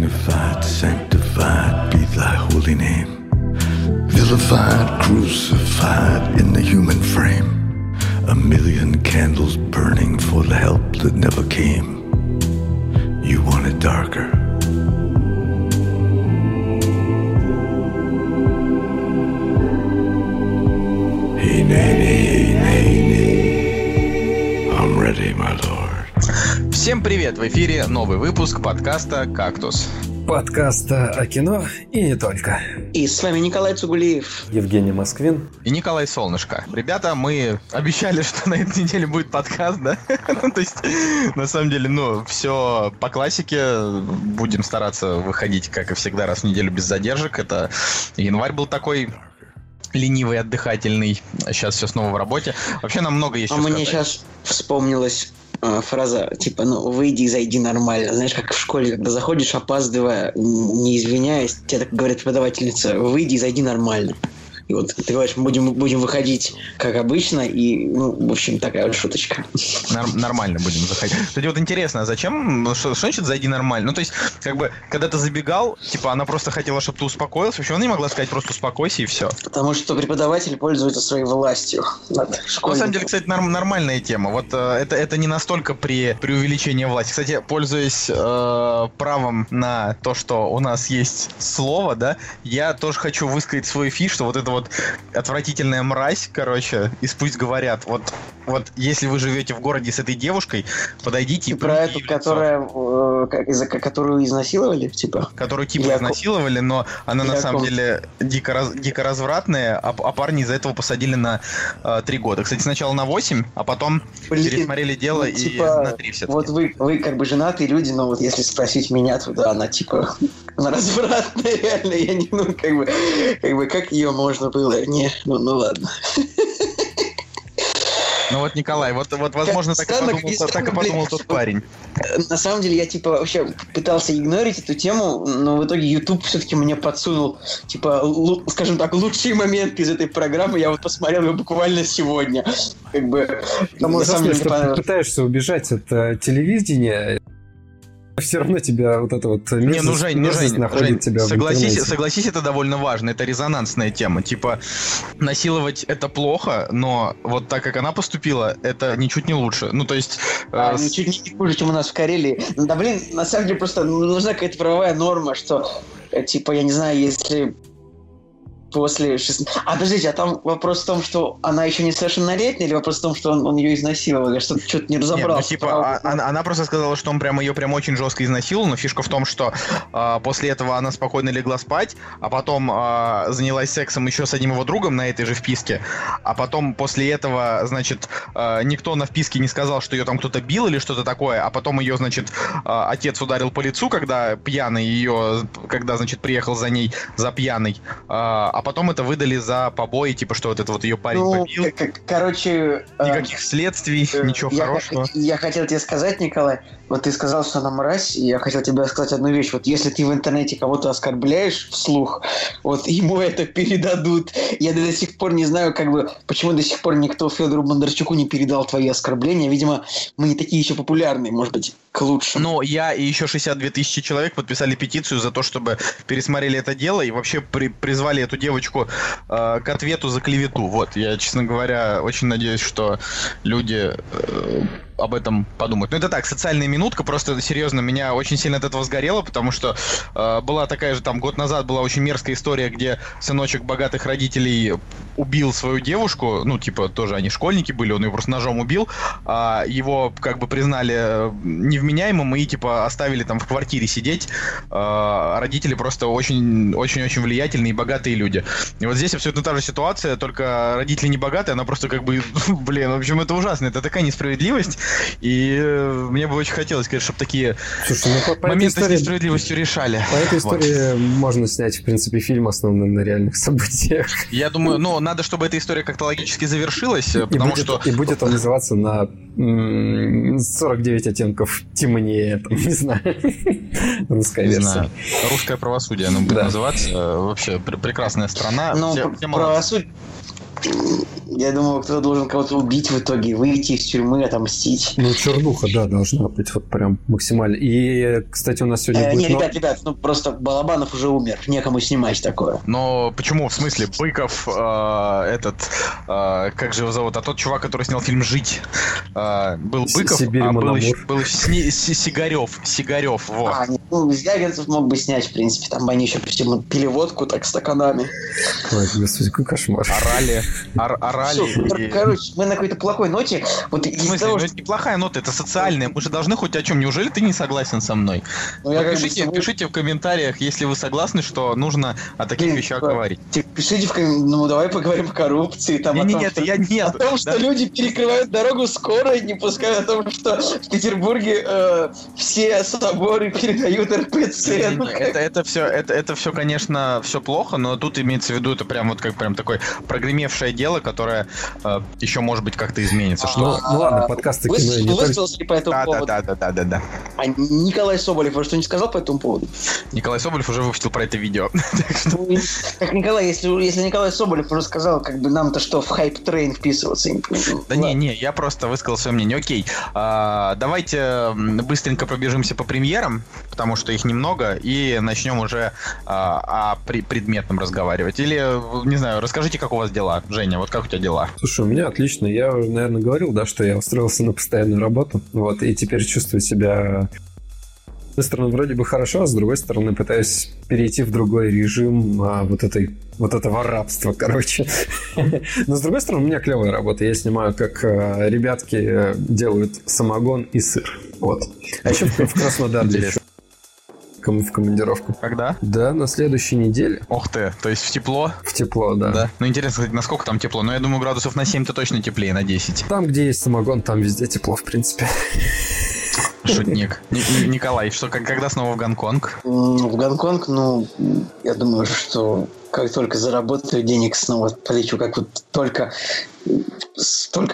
Magnified, sanctified be thy holy name. Vilified, crucified in the human frame. A million candles burning for the help that never came. You want it darker. I'm ready, my lord. Всем привет! В эфире новый выпуск подкаста «Кактус». Подкаста о кино и не только. И с вами Николай Цугулиев, Евгений Москвин и Николай Солнышко. Ребята, мы обещали, что на этой неделе будет подкаст, да? То есть, на самом деле, все по классике. Будем стараться выходить, как и всегда, раз в неделю без задержек. Это январь был такой... ленивый, отдыхательный. Сейчас все снова в работе. Вообще нам много есть. А мне сейчас вспомнилась фраза, типа, выйди и зайди нормально. Знаешь, как в школе, когда заходишь, опаздывая, не извиняясь, тебе так говорит преподавательница, выйди и зайди нормально. И вот ты говоришь, будем выходить, как обычно, и, в общем, такая вот шуточка. Нормально будем заходить. Кстати, вот интересно, а зачем? Что значит «зайди нормально»? Ну, то есть, как бы, когда ты забегал, типа, она просто хотела, чтобы ты успокоился. Вообще, она не могла сказать просто «успокойся» и все. Потому что преподаватель пользуется своей властью над школьником. На самом деле, кстати, нормальная тема. Вот это не настолько преувеличение власти. Кстати, пользуясь правом на то, что у нас есть слово, да, я тоже хочу высказать свой фиш, что вот это вот отвратительная мразь, короче, и пусть говорят, вот если вы живете в городе с этой девушкой, подойдите и... Про эту, которую изнасиловали, типа? Которую типа изнасиловали, но она на самом деле дико развратная, а парни из-за этого посадили на 3 года. Кстати, сначала на 8, а потом пересмотрели дело и на 3 все-таки. Вот вы как бы женатые люди, но вот если спросить меня, то да, она типа... Она развратная, реально, я не... как бы как ее можно было. Не, ну ладно. Ну вот, Николай, вот возможно, так и подумал тот парень. На самом деле, я, типа, вообще пытался игнорить эту тему, но в итоге YouTube все-таки мне подсунул, типа, скажем так, лучшие моменты из этой программы. Я вот посмотрел ее буквально сегодня. Как бы, на самом деле, что ты пытаешься убежать от телевидения... Все равно тебя вот это вот мерзость, находит тебя. Согласись, это довольно важно. Это резонансная тема. Типа, насиловать это плохо, но вот так, как она поступила, это ничуть не лучше. Ну, то есть... ничуть не хуже, чем у нас в Карелии. Да, блин, на самом деле просто нужна какая-то правовая норма, что, типа, я не знаю, если... После 16... А, подождите, а там вопрос в том, что она еще несовершеннолетняя, или вопрос в том, что он ее изнасиловал? Я что-то не разобрался. Нет, она просто сказала, что он ее очень жестко изнасиловал, но фишка в том, что после этого она спокойно легла спать, а потом занялась сексом еще с одним его другом на этой же вписке, а потом после этого, значит, никто на вписке не сказал, что ее там кто-то бил или что-то такое, а потом ее, значит, отец ударил по лицу, когда пьяный ее, значит, приехал за ней, за пьяный, а потом это выдали за побои, типа, что вот этот вот ее парень побил. Короче... Никаких следствий, ничего хорошего. Я хотел тебе сказать, Николай, вот ты сказал, что она мразь, и я хотел тебе сказать одну вещь. Вот если ты в интернете кого-то оскорбляешь вслух, вот ему это передадут. Я до сих пор не знаю, как бы, почему до сих пор никто Федору Бондарчуку не передал твои оскорбления. Видимо, мы не такие еще популярные, может быть, к лучшему. Но я и еще 62 тысячи человек подписали петицию за то, чтобы пересмотрели это дело и вообще призвали эту девочку к ответу за клевету. Вот, я, честно говоря, очень надеюсь, что люди об этом подумают. Ну, это так, социальная минутка, просто, серьезно, меня очень сильно от этого сгорело, потому что была такая же, там, год назад была очень мерзкая история, где сыночек богатых родителей убил свою девушку, ну, типа, тоже они школьники были, он ее просто ножом убил, его, как бы, признали невменяемым и, типа, оставили там в квартире сидеть, родители просто очень-очень влиятельные и богатые люди. И вот здесь абсолютно та же ситуация, только родители не богатые, она просто, как бы, блин, в общем, это ужасно, это такая несправедливость. И мне бы очень хотелось, конечно, чтобы такие моменты с несправедливостью решали. По этой истории можно снять, в принципе, фильм, основанный на реальных событиях. Я думаю, но надо, чтобы эта история как-то логически завершилась, потому что... И будет он называться на 49 оттенков темнее, там, не знаю, русская версия. Русское правосудие, оно будет называться. Вообще прекрасная страна. Правосудие... Я думал, кто-то должен кого-то убить в итоге, выйти из тюрьмы, отомстить. Ну, чернуха, да, должна быть вот прям максимально. И, кстати, у нас сегодня будет... Нет, ребят, ну просто Балабанов уже умер, некому снимать такое. Но почему? В смысле, Быков, как же его зовут? А тот чувак, который снял фильм «Жить», был Быков, а был Сигарев, вот. Ну, Звягинцев мог бы снять, в принципе, там они еще пили водку так стаканами. Ой, господи, какой кошмар. Орали. Короче, мы на какой-то плохой ноте. Вот в смысле? Того, что... Это не плохая нота, это социальная. Мы же должны хоть о чем. Неужели ты не согласен со мной? Ну, пишите в комментариях, если вы согласны, что нужно о таких вещах говорить. Пишите в комментариях. Ну, давай поговорим о коррупции. О том, что люди перекрывают дорогу скорой, не пускают, о том, что в Петербурге все соборы передают РПЦ. Это все, конечно, все плохо, но тут имеется в виду, это прям вот как прям такое прогремевшее дело, которое еще, может быть, как-то изменится. Ну ладно, подкасты кино не только... Высказался по этому поводу? Да. А Николай Соболев, вы что, не сказал по этому поводу? Николай Соболев уже выпустил про это видео. Так, Николай, если Николай Соболев уже сказал, как бы нам-то что, в хайп-трейн вписываться? Да не, я просто высказал свое мнение. Окей, давайте быстренько пробежимся по премьерам, потому что их немного, и начнем уже о предметном разговаривать. Или, не знаю, расскажите, как у вас дела, Женя, вот как у тебя дела? Слушай, у меня отлично. Я уже, наверное, говорил, да, что я устроился на постоянную работу, вот, и теперь чувствую себя... С одной стороны, вроде бы хорошо, а с другой стороны, пытаюсь перейти в другой режим вот этого рабства, короче. Но с другой стороны, у меня клевая работа. Я снимаю, как ребятки делают самогон и сыр. Вот. А еще в Краснодар делишь. В командировку. Когда? Да, на следующей неделе. Ох ты, то есть в тепло? В тепло, да. Ну, интересно, кстати, насколько там тепло. Но я думаю, градусов на 7-то точно теплее, на 10. Там, где есть самогон, там везде тепло, в принципе. Шутник. Николай, что, когда снова в Гонконг? В Гонконг, я думаю, что как только заработаю денег, снова полечу. Как вот только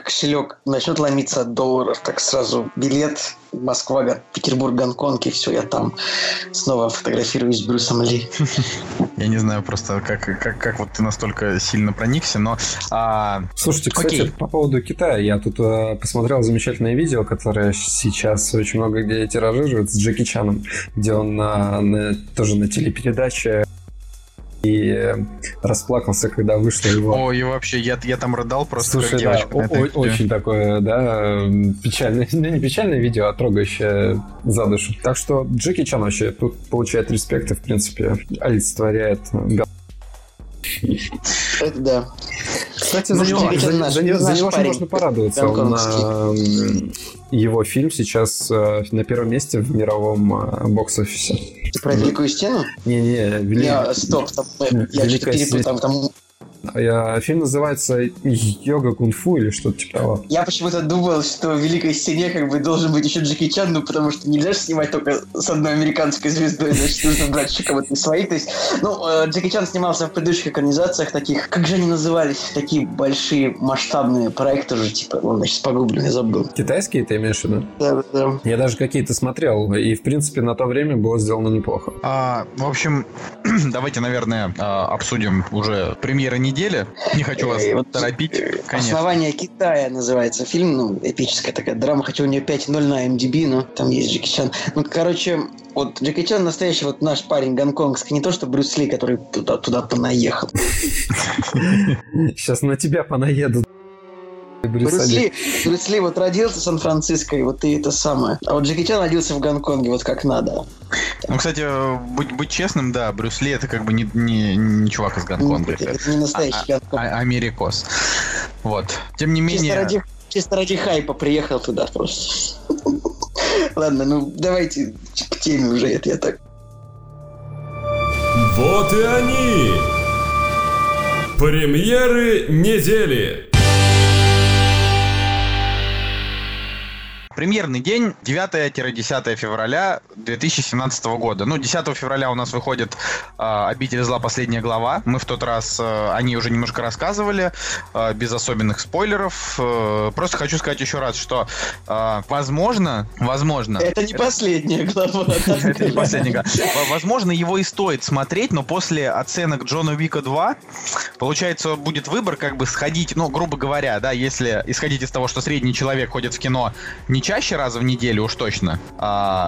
кошелек начнет ломиться от долларов, так сразу билет Москва, Петербург, Гонконг, и все, я там снова фотографируюсь с Брюсом Ли. Я не знаю просто, как вот ты настолько сильно проникся, но... Слушайте, кстати, по поводу Китая, я тут посмотрел замечательное видео, которое сейчас очень много где тиражируют, с Джеки Чаном, где он тоже на телепередаче и расплакался, когда вышло его... Ой, и вообще, я там рыдал просто. Слушай, как девочка. Очень такое, печальное, не печальное видео, а трогающее за душу. Так что Джеки Чан вообще тут получает респект и, в принципе, олицетворяет... Это да. Кстати, за него можно порадоваться. Его фильм сейчас на первом месте в мировом бокс-офисе. Ты про «Великую стену»? Не-не. Стоп, я что-то перепутал. Фильм называется «Йога кунг-фу» или что-то типа того. Я почему-то думал, что в «Великой стене» как бы должен быть еще Джеки Чан, потому что нельзя же снимать только с одной американской звездой, значит, нужно брать еще кого-то из своих. То есть, Джеки Чан снимался в предыдущих экранизациях таких, как же они назывались, такие большие масштабные проекты уже, типа, он, значит, погублен, забыл. Китайские ты имеешь в виду? Да. Я даже какие-то смотрел, и, в принципе, на то время было сделано неплохо. В общем, давайте, наверное, обсудим уже премьеры недели. Не хочу вас торопить. «Основание Китая» называется фильм. Эпическая такая драма. Хотя у нее 5.0 на IMDb, но там есть Джеки Чан. Короче, вот Джеки Чан настоящий вот наш парень гонконгский. Не то, что Брюс Ли, который туда понаехал. Сейчас на тебя понаедут. Брюс Ли вот родился в Сан-Франциско, и вот и это самое. А вот Джеки Чан родился в Гонконге, вот как надо. Ну, кстати, быть честным, да, Брюс Ли это как бы не чувак из Гонконга. Это не настоящий Гонконг. Америкос. Вот. Тем не менее... Чисто ради хайпа приехал туда просто. Ладно, давайте к теме уже, это я так. Вот и они! Премьеры недели! Премьерный день 9-10 февраля 2017 года. 10 февраля у нас выходит «Обитель зла. Последняя глава». Мы в тот раз о ней уже немножко рассказывали, без особенных спойлеров. Просто хочу сказать еще раз, что возможно... Это не последняя глава. Это не последняя глава. Возможно, его и стоит смотреть, но после оценок Джона Уика 2, получается, будет выбор, как бы сходить, грубо говоря, да, если исходить из того, что средний человек ходит в кино не чаще раза в неделю, уж точно,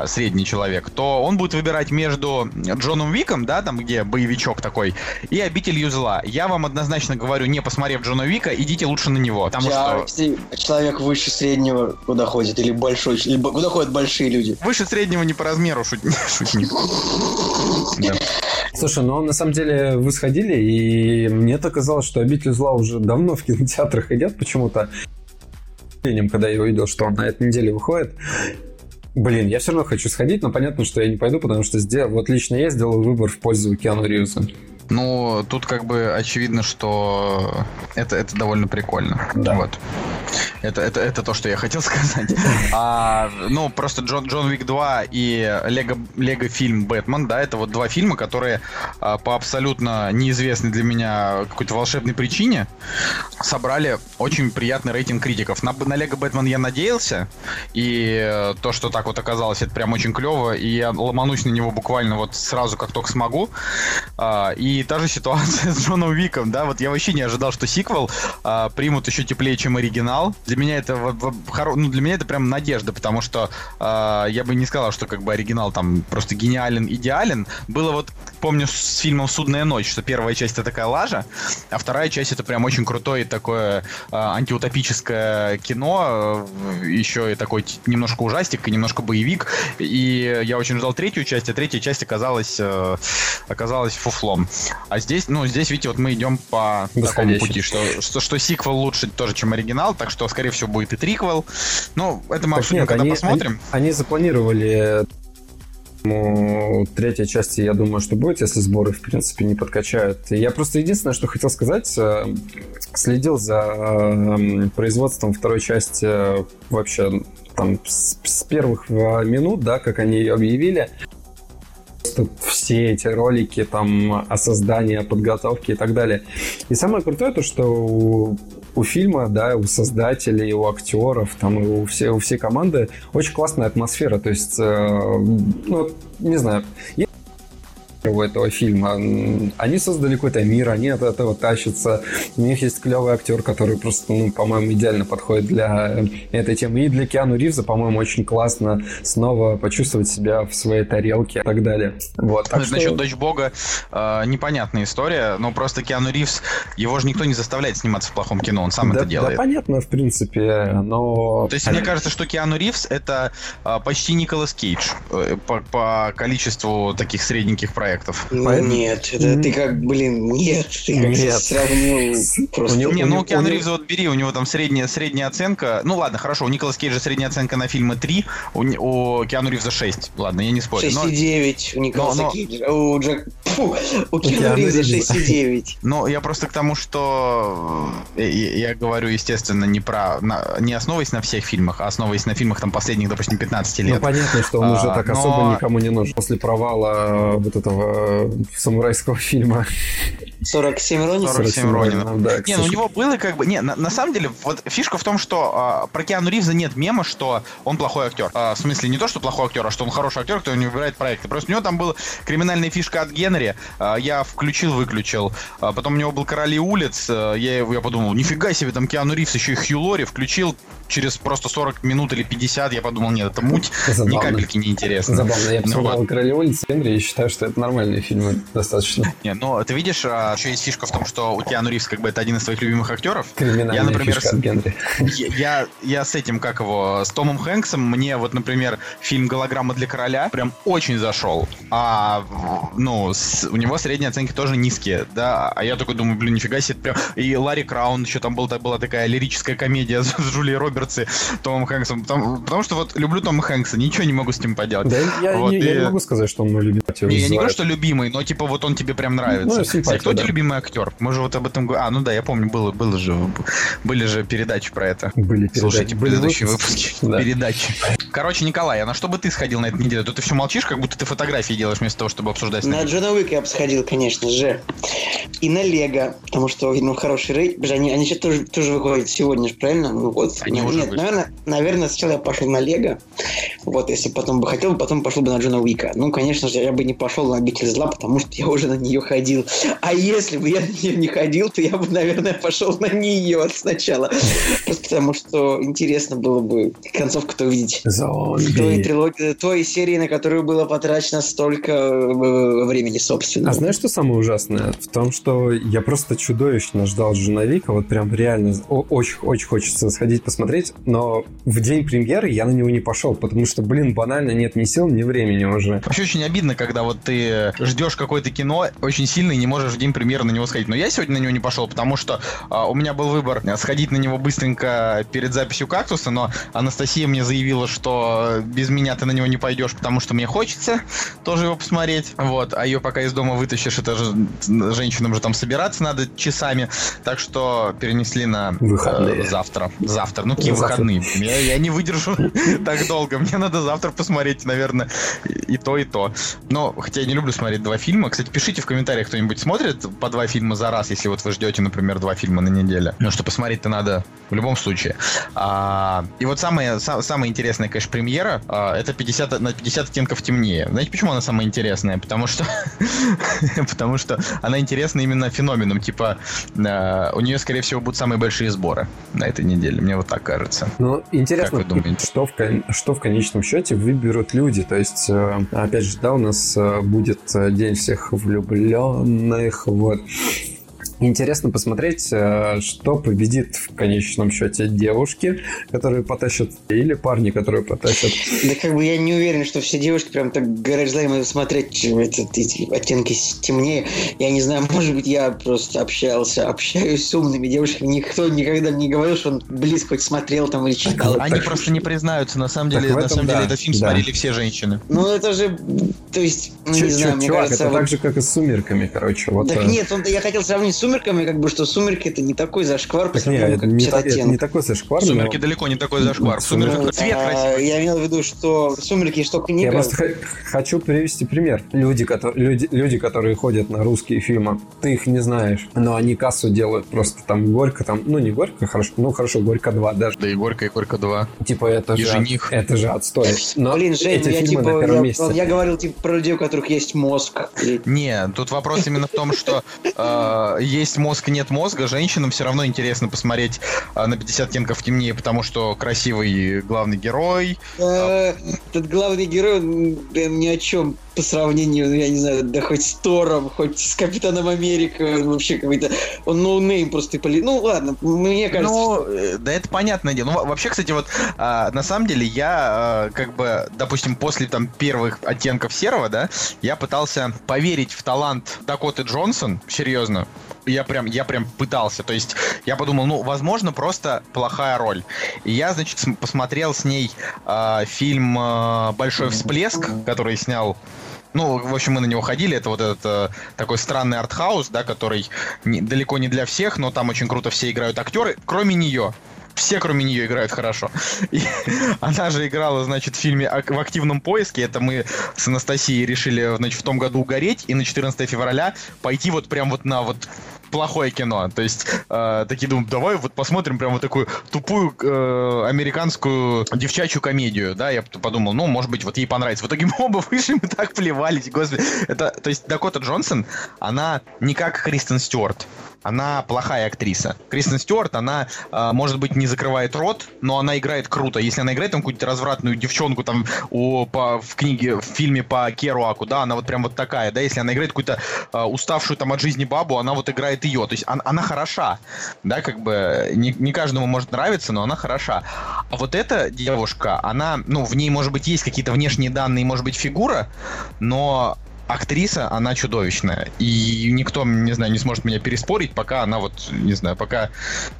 средний человек, то он будет выбирать между Джоном Уиком, да, там где боевичок такой, и «Обителью зла». Я вам однозначно говорю, не посмотрев Джона Уика, идите лучше на него. Потому что... Человек выше среднего куда ходит? Или большой? Или куда ходят большие люди? Выше среднего не по размеру, шутник. Слушай, на самом деле вы сходили, и мне-то казалось, что «Обитель зла» уже давно в кинотеатрах идет почему-то. Когда я увидел, что он на этой неделе выходит, я все равно хочу сходить, но понятно, что я не пойду, потому что лично я сделал выбор в пользу Киану Ривза. Тут как бы очевидно, что это довольно прикольно. Да. Вот. Это то, что я хотел сказать. Просто Джон Уик 2 и Лего фильм «Бэтмен», да, это вот два фильма, которые по абсолютно неизвестной для меня какой-то волшебной причине собрали очень приятный рейтинг критиков. На Лего Бэтмен я надеялся, и то, что так вот оказалось, это прям очень клево, и я ломанусь на него буквально вот сразу, как только смогу. И та же ситуация с Джоном Уиком, да, вот я вообще не ожидал, что сиквел примут еще теплее, чем оригинал. Для меня это, прям надежда, потому что я бы не сказал, что как бы оригинал там просто гениален, идеален. Было вот, помню, с фильмом «Судная ночь», что первая часть это такая лажа, а вторая часть это прям очень крутое такое антиутопическое кино, еще и такой немножко ужастик и немножко боевик. И я очень ждал третью часть, а третья часть оказалась фуфлом. А здесь, видите, вот мы идем по такому пути, что сиквел лучше тоже, чем оригинал, так что, скорее всего, будет и триквел. Это мы обсудим, когда посмотрим. Они запланировали... Третья часть, я думаю, что будет, если сборы, в принципе, не подкачают. Я просто единственное, что хотел сказать, следил за производством второй части вообще там с первых минут, да, как они ее объявили. Все эти ролики там о создании, о подготовке и так далее. И самое крутое то, что у фильма, да, у создателей, у актеров, там, и у всей команды очень классная атмосфера. То есть, не знаю, у этого фильма. Они создали какой-то мир, они от этого тащатся. У них есть клевый актер, который просто, по-моему, идеально подходит для этой темы. И для Киану Ривза, по-моему, очень классно снова почувствовать себя в своей тарелке и так далее. Вот, так насчет «Дочь Бога» непонятная история, но просто Киану Ривз, его же никто не заставляет сниматься в плохом кино, он сам это делает. Да, понятно, в принципе, но... То есть, мне кажется, что Киану Ривз это почти Николас Кейдж по количеству таких средненьких проектов. Нет, это ты как, ты как-то сравнил просто... У Киану Ривза бери, у него там средняя оценка... у Николаса Кейджа средняя оценка на фильмы 3, у Киану Ривза 6. Ладно, я не спорю. 6,9 у Николаса Кейджа, у Киану Ривза 6,9. Я просто к тому, что... Я говорю, естественно, не основываясь на всех фильмах, а основываясь на фильмах там последних, допустим, 15 лет. Понятно, что он уже так особо никому не нужен. После провала вот этого самурайского фильма 47 Ронинов. Да, у него было как бы... На самом деле, вот фишка в том, что про Киану Ривза нет мема, что он плохой актер. В смысле, не то, что плохой актер, а что он хороший актер, кто не выбирает проекты. Просто у него там была криминальная фишка от Генри. Я включил-выключил. Потом у него был «Короли улиц». Я подумал, нифига себе, там Киану Ривз, еще и Хью Лори. Включил через просто 40 минут или 50. Я подумал, нет, это муть. Ни капельки не интересно. Забавно. Я посмотрел «Короли улиц» Генри и считаю, что это нормальные фильмы достаточно. Ты видишь... Еще есть фишка в том, что у Киану Ривз как бы это один из своих любимых актеров. Я, например, я с этим, с Томом Хэнксом, мне вот, например, фильм «Голограмма для короля» прям очень зашел. У него средние оценки тоже низкие, да. А я такой думаю, нифига себе, прям... И «Ларри Краун», еще там была такая лирическая комедия с Джулией Робертс и Томом Хэнксом. Потому что люблю Тома Хэнкса, ничего не могу с ним поделать. Да, я не могу сказать, что он мой любимый. Я не говорю, что любимый, но он тебе прям нравится. Какой любимый актер? Мы же вот об этом говорим. А, ну да, я помню, были же передачи про это. Слушайте, предыдущие выпуски. Да. Передачи. Короче, Николай, а на что бы ты сходил на эту неделю? Ты все молчишь, как будто ты фотографии делаешь вместо того, чтобы обсуждать. На Джона Уика я бы сходил, конечно же. И на Лего, потому что, ну, хороший рейтинг. Они сейчас тоже выходят сегодня же, правильно? Ну вот. Они уже нет, наверное, сначала я пошел на Лего. Вот, если потом бы хотел, потом пошел бы на Джона Уика. Ну, конечно же, я бы не пошел на «Обитель зла», потому что я уже на нее ходил. А если бы я на нее не ходил, то я бы, наверное, пошел на нее сначала. Просто потому что интересно было бы концовку-то увидеть. Той трилогии, той серии, на которую было потрачено столько времени, собственно. А знаешь, что самое ужасное? В том, что я просто чудовищно ждал Джона Уика. Вот прям реально очень-очень хочется сходить посмотреть. Но в день премьеры я на него не пошел, потому что, блин, банально нет ни сил, ни времени уже. Вообще очень обидно, когда вот ты ждешь какое-то кино очень сильно и не можешь в день премьеры на него сходить. Но я сегодня на него не пошел, потому что у меня был выбор сходить на него быстренько перед записью «Кактуса», но Анастасия мне заявила, что без меня ты на него не пойдешь, потому что мне хочется тоже его посмотреть. Вот. А ее пока из дома вытащишь, это же женщинам же там собираться надо часами. Так что перенесли на завтра. Завтра. Ну, какие выходные? Я не выдержу так долго. Мне надо завтра посмотреть, наверное, и то, и то. Но, хотя я не люблю смотреть два фильма. Кстати, пишите в комментариях, кто-нибудь смотрит по два фильма за раз, если вот вы ждете, например, два фильма на неделю. Ну, что посмотреть-то надо в любом случае. И вот самая интересная, конечно, премьера, это 50 оттенков темнее. Знаете, почему она самая интересная? Потому что она интересна именно феноменом. Типа, у нее, скорее всего, будут самые большие сборы на этой неделе. Мне вот так кажется. Ну, интересно, что в конечном счете выберут люди. То есть, опять же, да, у нас будет День всех влюбленных. Вот. Интересно посмотреть, что победит в конечном счете: девушки, которые потащат, или парни, которые потащат. Да как бы я не уверен, что все девушки прям так горождали смотреть эти оттенки темнее. Я не знаю, может быть, я просто общаюсь с умными девушками. Никто никогда не говорил, что он близко хоть смотрел там или читал. Они просто не признаются. На самом деле, этот фильм смотрели все женщины. Ну, это же... То есть, не знаю, мне кажется... это так же, как и с «Сумерками», короче. Так нет, я хотел сравнить с «Сумерками», как бы, что «Сумерки» — это не такой зашквар, по сравнению, как 50 оттенков. Не такой зашквар. «Сумерки» далеко не такой зашквар. «Сумерки» цвет красивый. Я имел в виду, что «Сумерки» — что книга. Я просто хочу привести пример. Люди, которые ходят на русские фильмы, ты их не знаешь, но они кассу делают просто там «Горько», там, ну не «Горько», хорошо, ну хорошо, «Горько 2» даже. Да и «Горько», и «Горько 2». Типа это же отстой. Но блин, Жень, я говорил типа про людей, у которых есть мозг. Не, тут вопрос именно в том, что есть мозг, нет мозга, женщинам все равно интересно посмотреть на 50 оттенков темнее, потому что красивый главный герой. Этот главный герой ни о чем по сравнению, я не знаю, да хоть с Тором, хоть с Капитаном Америкой, вообще какой-то... Он ноунейм просто... Ну ладно, мне кажется... Да это понятное дело. Ну вообще, кстати, вот на самом деле я как бы, допустим, после там первых оттенков серого, да, я пытался поверить в талант Дакоты Джонсон, серьезно. Я прям пытался. То есть я подумал, возможно, просто плохая роль. И я, значит, посмотрел с ней фильм «Большой всплеск», который снял... Ну, в общем, мы на него ходили. Это вот этот такой странный артхаус, да, который далеко не для всех, но там очень круто все играют актеры, кроме нее. Все, кроме нее, играют хорошо. И она же играла, значит, в фильме «В активном поиске». Это мы с Анастасией решили, значит, в том году угореть и на 14 февраля пойти вот прям вот на вот плохое кино. То есть такие думают, давай вот посмотрим прям вот такую тупую американскую девчачью комедию. Да, я подумал, может быть, вот ей понравится. В итоге мы оба вышли, мы так плевались, господи. То есть Дакота Джонсон, она не как Кристен Стюарт. Она плохая актриса. Кристен Стюарт, она, может быть, не закрывает рот, но она играет круто. Если она играет там какую-то развратную девчонку там в фильме по Керуаку, да, она вот прям вот такая, да, если она играет какую-то уставшую там от жизни бабу, она вот играет ее. То есть она хороша, да, как бы не каждому может нравиться, но она хороша. А вот эта девушка, она, в ней, может быть, есть какие-то внешние данные, может быть, фигура, но актриса, она чудовищная. И никто, не знаю, не сможет меня переспорить, пока она вот, не знаю, пока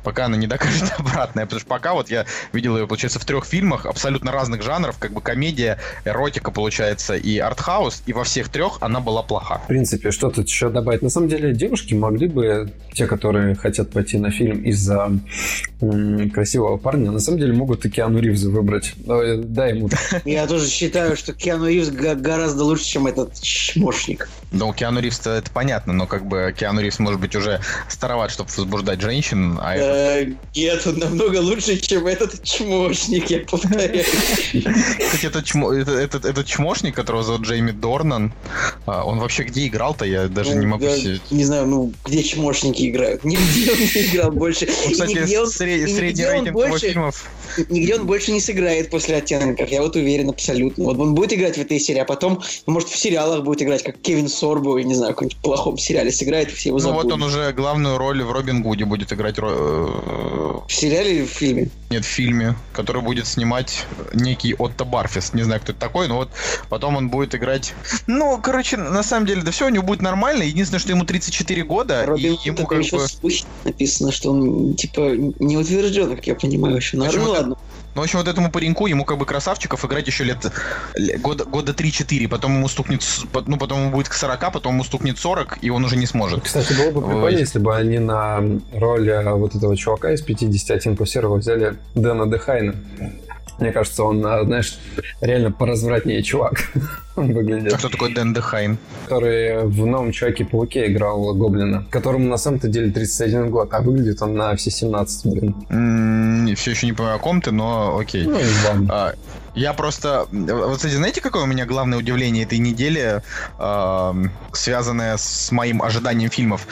она не докажет обратное. Потому что пока вот я видел ее, получается, в 3 фильмах абсолютно разных жанров, как бы комедия, эротика, получается, и артхаус, и во всех 3 она была плоха. В принципе, что тут еще добавить? На самом деле, девушки могли бы, те, которые хотят пойти на фильм из-за красивого парня, на самом деле могут и Киану Ривза выбрать. Дай ему. Я тоже считаю, что Киану Ривз гораздо лучше, чем этот шмошник. Ну, Киану Ривз-то это понятно, но как бы Киану Ривз может быть уже староват, чтобы возбуждать женщин, а этот... Нет, он намного лучше, чем этот чмошник, я повторяю. Кстати, этот чмошник, которого зовут Джейми Дорнан, он вообще где играл-то? Я даже не могу... Не знаю, где чмошники играют? Нигде он не играл больше. Кстати, средний рейтинг его фильмов... Нигде он больше не сыграет после «Оттенков», я вот уверен абсолютно. Вот он будет играть в этой серии, а потом, может, в сериалах будет играть, как Кевин Сорбо, и, не знаю, в каком-нибудь плохом сериале сыграет, и все его забудут. Ну вот он уже главную роль в «Робин Гуде» будет играть. В сериале или в фильме? Нет, в фильме, который будет снимать некий Отто Барфис. Не знаю, кто это такой, но вот потом он будет играть... Ну, короче, на самом деле, да все у него будет нормально. Единственное, что ему 34 года, Робин и ему как еще бы... Слухи написано, что он, типа, не утвержден, как я понимаю, еще. Ну ладно. Ну, в общем, вот этому пареньку, ему как бы красавчиков играть еще года 3-4, потом ему стукнет, ну, потом ему будет к 40, потом ему стукнет 40, и он уже не сможет. Кстати, было бы прикольно, если бы они на роль вот этого чувака из 50 оттенков серого взяли Дэна ДеХаана. Мне кажется, он, знаешь, реально поразвратнее чувак выглядит. А кто такой Дэн ДеХаан? Который в новом «Человеке-пауке» играл Гоблина, которому на самом-то деле 31 год, а выглядит он на все 17, блин. Все еще не понимаю, о ком ты, но окей. Ну, ладно. Я просто... Вот, кстати, знаете, какое у меня главное удивление этой недели, связанное с моим ожиданием фильмов?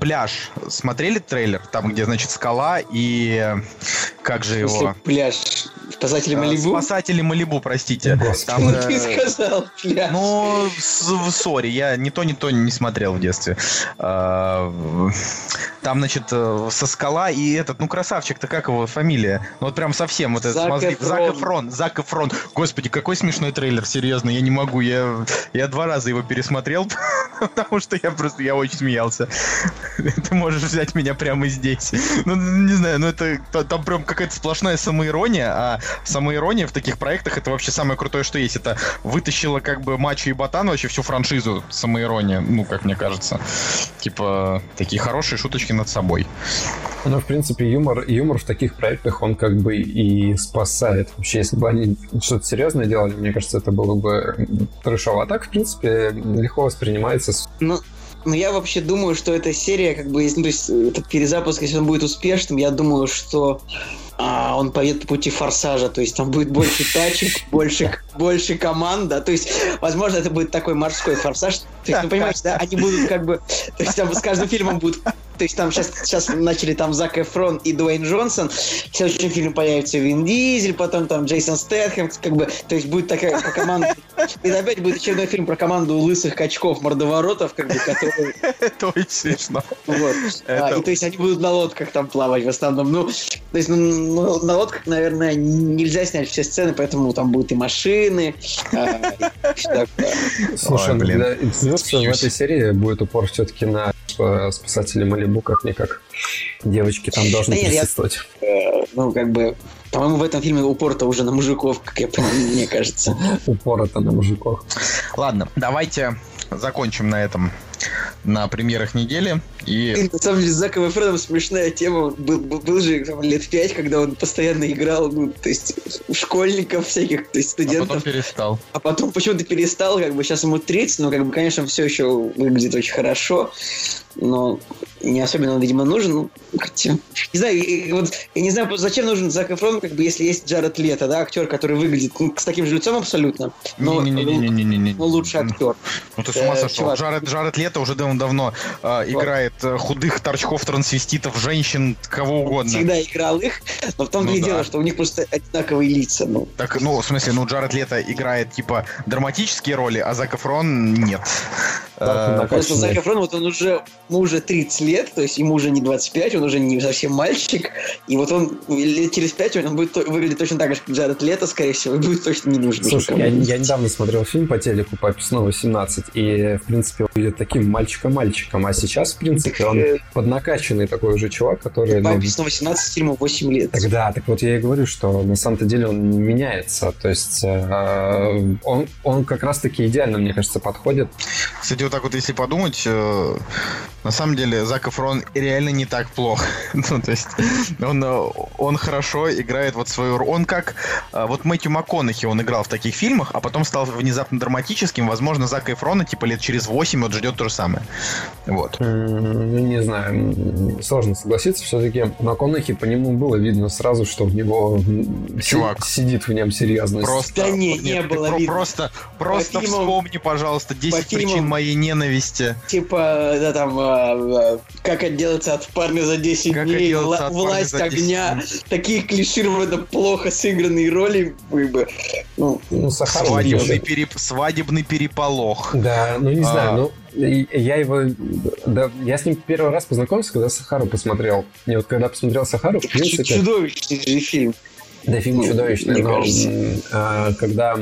Пляж. Смотрели трейлер? Там, где, значит, скала и... Как же его? Пляж. Спасатели Малибу? Спасатели Малибу, простите. Там, ну, ты сказал пляж. Ну, сори, я не то не смотрел в детстве. Там, значит, со скала и этот, ну, красавчик-то, как его фамилия? Ну, вот прям совсем вот этот... Зак Эфрон. Господи, какой смешной трейлер, серьезно, я не могу. Я 2 раза его пересмотрел, потому что я очень смеялся. Ты можешь взять меня прямо здесь. Ну, не знаю, ну это... Там прям какая-то сплошная самоирония, а самоирония в таких проектах это вообще самое крутое, что есть. Это вытащило как бы Мачо и Ботан вообще всю франшизу самоирония, ну, как мне кажется. Типа, такие хорошие шуточки над собой. Ну, в принципе, юмор в таких проектах, он как бы и спасает. Вообще, если бы они что-то серьезное делали, мне кажется, это было бы трешово. А так, в принципе, легко воспринимается. Но я вообще думаю, что эта серия, как бы, если, ну, то есть, этот перезапуск, если он будет успешным, я думаю, что он пойдет по пути «Форсажа», то есть там будет больше тачек, больше команд, да, то есть, возможно, это будет такой морской «Форсаж», то есть, ну, понимаешь, да, они будут как бы, то есть там с каждым фильмом будут, то есть там сейчас начали там Зак Эфрон и Дуэйн Джонсон, в следующем фильме появится Вин Дизель, потом там Джейсон Стэтхэм, как бы, то есть будет такая команда, и опять будет очередной фильм про команду лысых качков, мордоворотов, как бы, которые... Это очень смешно. Вот. И то есть они будут на лодках там плавать в основном, ну, то есть, ну, на лодках, наверное, нельзя снять все сцены, поэтому там будут и машины. Слушай, блин, в этой серии будет упор все-таки на спасателей Малибу, как-никак. Девочки там должны присутствовать. Ну, как бы, по-моему, в этом фильме упор-то уже на мужиков, как я понимаю, мне кажется. Упор-то на мужиков. Ладно, давайте закончим на этом. На премьерах недели. И на самом деле с Заком Эфроном смешная тема. Был же там, лет 5, когда он постоянно играл, ну, то есть школьников всяких, то есть студентов. А потом перестал. А потом почему-то перестал, как бы сейчас ему 30, но, как бы, конечно, все еще выглядит очень хорошо, но не особенно он, видимо, нужен. Хотя... Не знаю, вот, я не знаю, зачем нужен Зак Эфрон, как бы, если есть Джаред Лето, да, актер, который выглядит, ну, с таким же лицом абсолютно, но лучше актер. Ну ты с ума сошел. Джаред Лето уже давно играет худых торчков, трансвеститов, женщин, кого угодно. Всегда играл их, но в том-то и дело, что у них просто одинаковые лица. Ну. Так, ну, в смысле, Джаред Лето играет, типа, драматические роли, а Зак Эфрон нет. Просто Зак Эфрон, вот он уже, ну, уже 30 лет, то есть ему уже не 25, он уже не совсем мальчик, и вот он лет через 5 он будет выглядеть точно так же, как Джаред Лето, скорее всего, и будет точно не нужен. Слушай, я недавно смотрел фильм по телеку «Папе снова 17», и, в принципе, он будет таким мальчиком-мальчиком, а сейчас, в принципе, он поднакаченный такой уже чувак, который... «Папе снова 17», фильму 8 лет. Тогда, так вот я и говорю, что на самом-то деле он меняется, то есть он как раз-таки идеально, мне кажется, подходит. Кстати, вот так вот, если подумать, на самом деле Зак Эфрон реально не так плох. Ну, то есть он хорошо играет вот свою роль. Он как... Вот Мэтью МакКонахи он играл в таких фильмах, а потом стал внезапно драматическим. Возможно, Зака Эфрона типа лет через 8 вот ждет то же самое. Вот. Не знаю. Сложно согласиться. Все-таки МакКонахи, по нему было видно сразу, что в него... Чувак. Сидит в нем серьезность. Просто... Да не, не было видно. Просто вспомни, пожалуйста, 10 причин моей ненависти. Типа, да, там, как отделаться от парня за 10 дней, власть огня, такие клишированно плохо сыгранные роли, свадебный переполох. Да, ну не знаю, ну... Я с ним первый раз познакомился, когда «Сахару» посмотрел. И вот когда посмотрел «Сахару», в принципе... Чудовищный же фильм. Да, фильм чудовищный, но когда...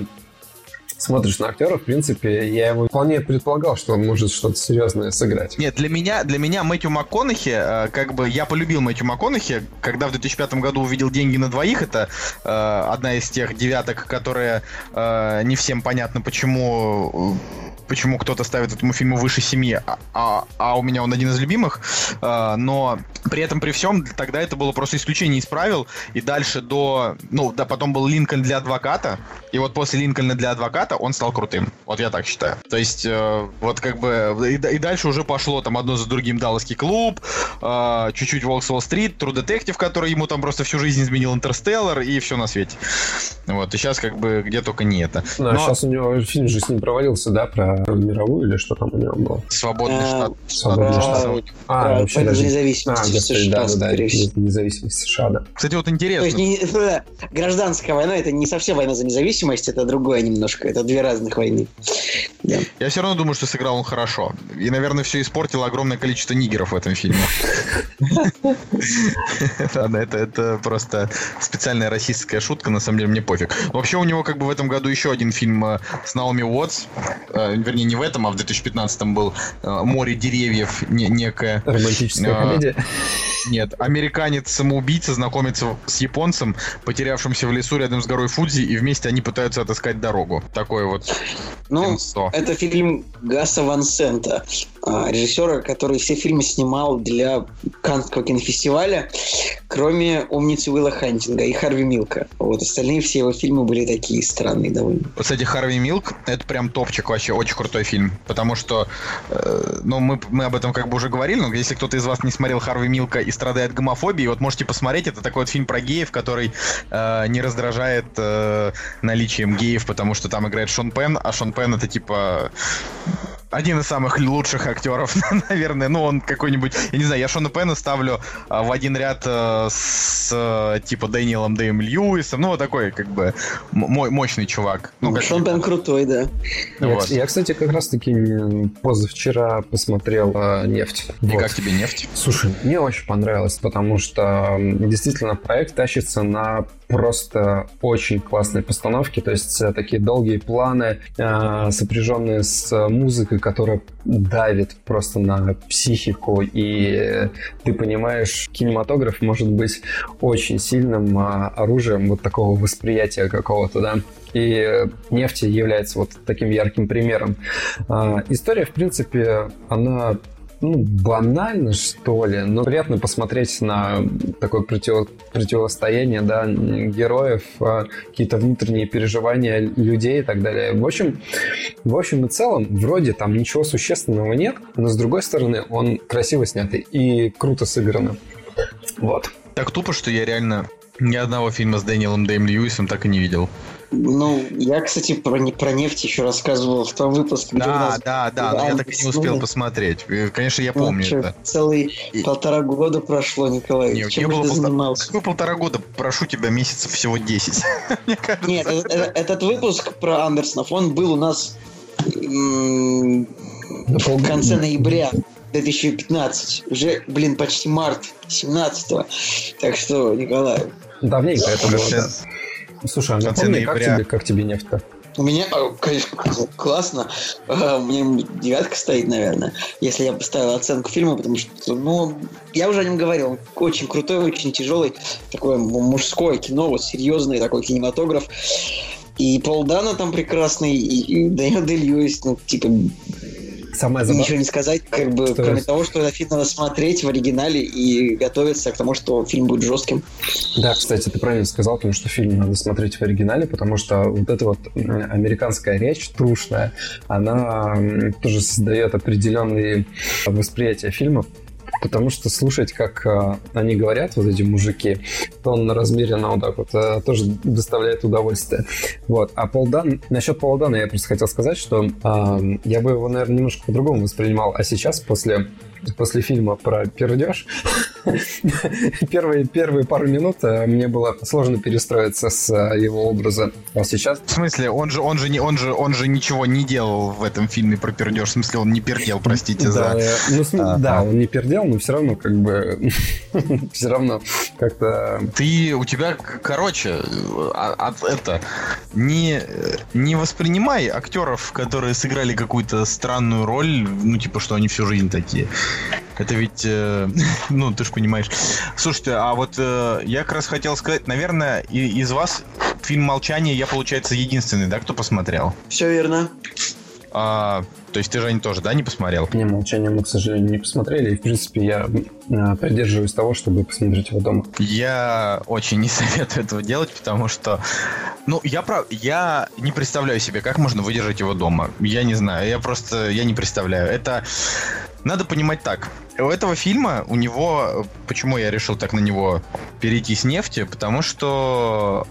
смотришь на актера, в принципе, я его вполне предполагал, что он может что-то серьезное сыграть. Нет, для меня Мэтью МакКонахи, как бы я полюбил Мэтью МакКонахи, когда в 2005 году увидел «Деньги на двоих», это одна из тех девяток, которая не всем понятно, почему кто-то ставит этому фильму выше 7, а у меня он один из любимых, но при этом, при всем, тогда это было просто исключение из правил, и дальше потом был «Линкольн для адвоката», и вот после «Линкольна для адвоката» он стал крутым, вот я так считаю. То есть, вот как бы, и дальше уже пошло там одно за другим: «Далласский клуб», чуть-чуть «Волк с Уолл-стрит», «Тру детектив», который ему там просто всю жизнь изменил «Интерстеллар», и все на свете. Вот, и сейчас как бы где только не это. Но сейчас у него фильм же с ним провалился, да, про мировую или что там у него было? «Свободный штат». «Свободный штат». Даже независимость США. Независимость США, да. Кстати, вот интересно. То есть, гражданская война — это не совсем война за независимость, это другое немножко. Это две разных войны. Да. Я все равно думаю, что сыграл он хорошо. И, наверное, все испортило огромное количество нигеров в этом фильме. Ладно, это просто специальная расистская шутка, на самом деле мне пофиг. Вообще у него как бы в этом году еще один фильм с Наоми Уоттс. Вернее, не в этом, а в 2015-м был «Море деревьев», некая... Романтическая комедия? Нет. Американец-самоубийца знакомится с японцем, потерявшимся в лесу рядом с горой Фудзи, и вместе они пытаются отыскать дорогу. Такой вот... это фильм Гаса Ван Сента, режиссера, который все фильмы снимал для Каннского кинофестиваля, кроме «Умницы» Уилла Хантинга и «Харви Милка». Вот, остальные все его фильмы были такие странные довольно. Кстати, «Харви Милк» — это прям топчик вообще, очень крутой фильм, потому что мы об этом как бы уже говорили, но если кто-то из вас не смотрел «Харви Милка» и страдает гомофобией, вот можете посмотреть, это такой вот фильм про геев, который не раздражает наличием геев, потому что там играет Шон Пен, а Шон Пен — это типа... один из самых лучших актеров, наверное. Ну, он какой-нибудь... Я не знаю, я Шона Пена ставлю в один ряд с типа Дэниелом Дэем-Льюисом. Ну, вот такой, как бы, мощный чувак. Ну, Шон Пен крутой, да. Вот. Я, кстати, как раз-таки позавчера посмотрел «Нефть». И вот. Как тебе «Нефть»? Слушай, мне очень понравилось, потому что действительно проект тащится на просто очень классные постановки, то есть такие долгие планы, сопряженные с музыкой, которая давит просто на психику, и ты понимаешь, кинематограф может быть очень сильным оружием вот такого восприятия какого-то, да. И «Нефть» является вот таким ярким примером. История, в принципе, она... банально, что ли, но приятно посмотреть на такое противостояние, да, героев, какие-то внутренние переживания людей и так далее. В общем и целом, вроде там ничего существенного нет, но, с другой стороны, он красиво снятый и круто сыграно. Вот. Так тупо, что я реально ни одного фильма с Дэниелом Дэйм-Льюисом так и не видел. Ну, я, кстати, про «Нефть» еще рассказывал в том выпуске, где но я так и не успел посмотреть. Конечно, я помню это. Целые полтора года прошло, Николай. Нет, чем ты занимался? Какой полтора года? Прошу тебя, месяцев всего 10. Мне кажется. Нет, этот выпуск про Андерсонов, он был у нас... в конце ноября 2015, уже, блин, почти март 17-го, так что, Николай... Давненько это было, да. Слушай, а напомни, как тебе нефть-то? У меня, конечно, классно. У меня 9 стоит, наверное, если я поставил оценку фильма, потому что, я уже о нем говорил. Он очень крутой, очень тяжелый, такое мужское кино, серьезный такой кинематограф. И Пол Дана там прекрасный, и Дэниел Дэй-Льюис, ничего не сказать, кроме того, что этот фильм надо смотреть в оригинале и готовиться к тому, что фильм будет жестким. Да, кстати, ты правильно сказал, потому что фильм надо смотреть в оригинале, потому что вот эта вот американская речь трушная, она тоже создает определенные восприятия фильма. Потому что слушать, как они говорят, вот эти мужики, то он размеренно вот так вот тоже доставляет удовольствие. Вот. А Пол Дан... Насчет Пола Дана я просто хотел сказать, что я бы его, наверное, немножко по-другому воспринимал. А сейчас, после фильма про пердеж, первые пару минут мне было сложно перестроиться с его образа. А сейчас... В смысле? Он же ничего не делал в этом фильме про пердеж. В смысле, он не пердел, простите за... Да, он не пердел, но все равно все равно как-то... У тебя, не воспринимай актеров, которые сыграли какую-то странную роль, что они всю жизнь такие. Это ведь, ты же понимаешь. Слушайте, а вот я как раз хотел сказать, наверное, из вас фильм «Молчание» я, получается, единственный, да, кто посмотрел? Все верно. То есть ты, Жень, тоже, да, не посмотрел? Не, «Молчание» мы, к сожалению, не посмотрели. И, в принципе, я придерживаюсь того, чтобы посмотреть его дома. Я очень не советую этого делать, потому что... я не представляю себе, как можно выдержать его дома. Я не знаю, я не представляю. Это... Надо понимать так. У этого фильма, почему я решил так на него перейти с нефти, потому что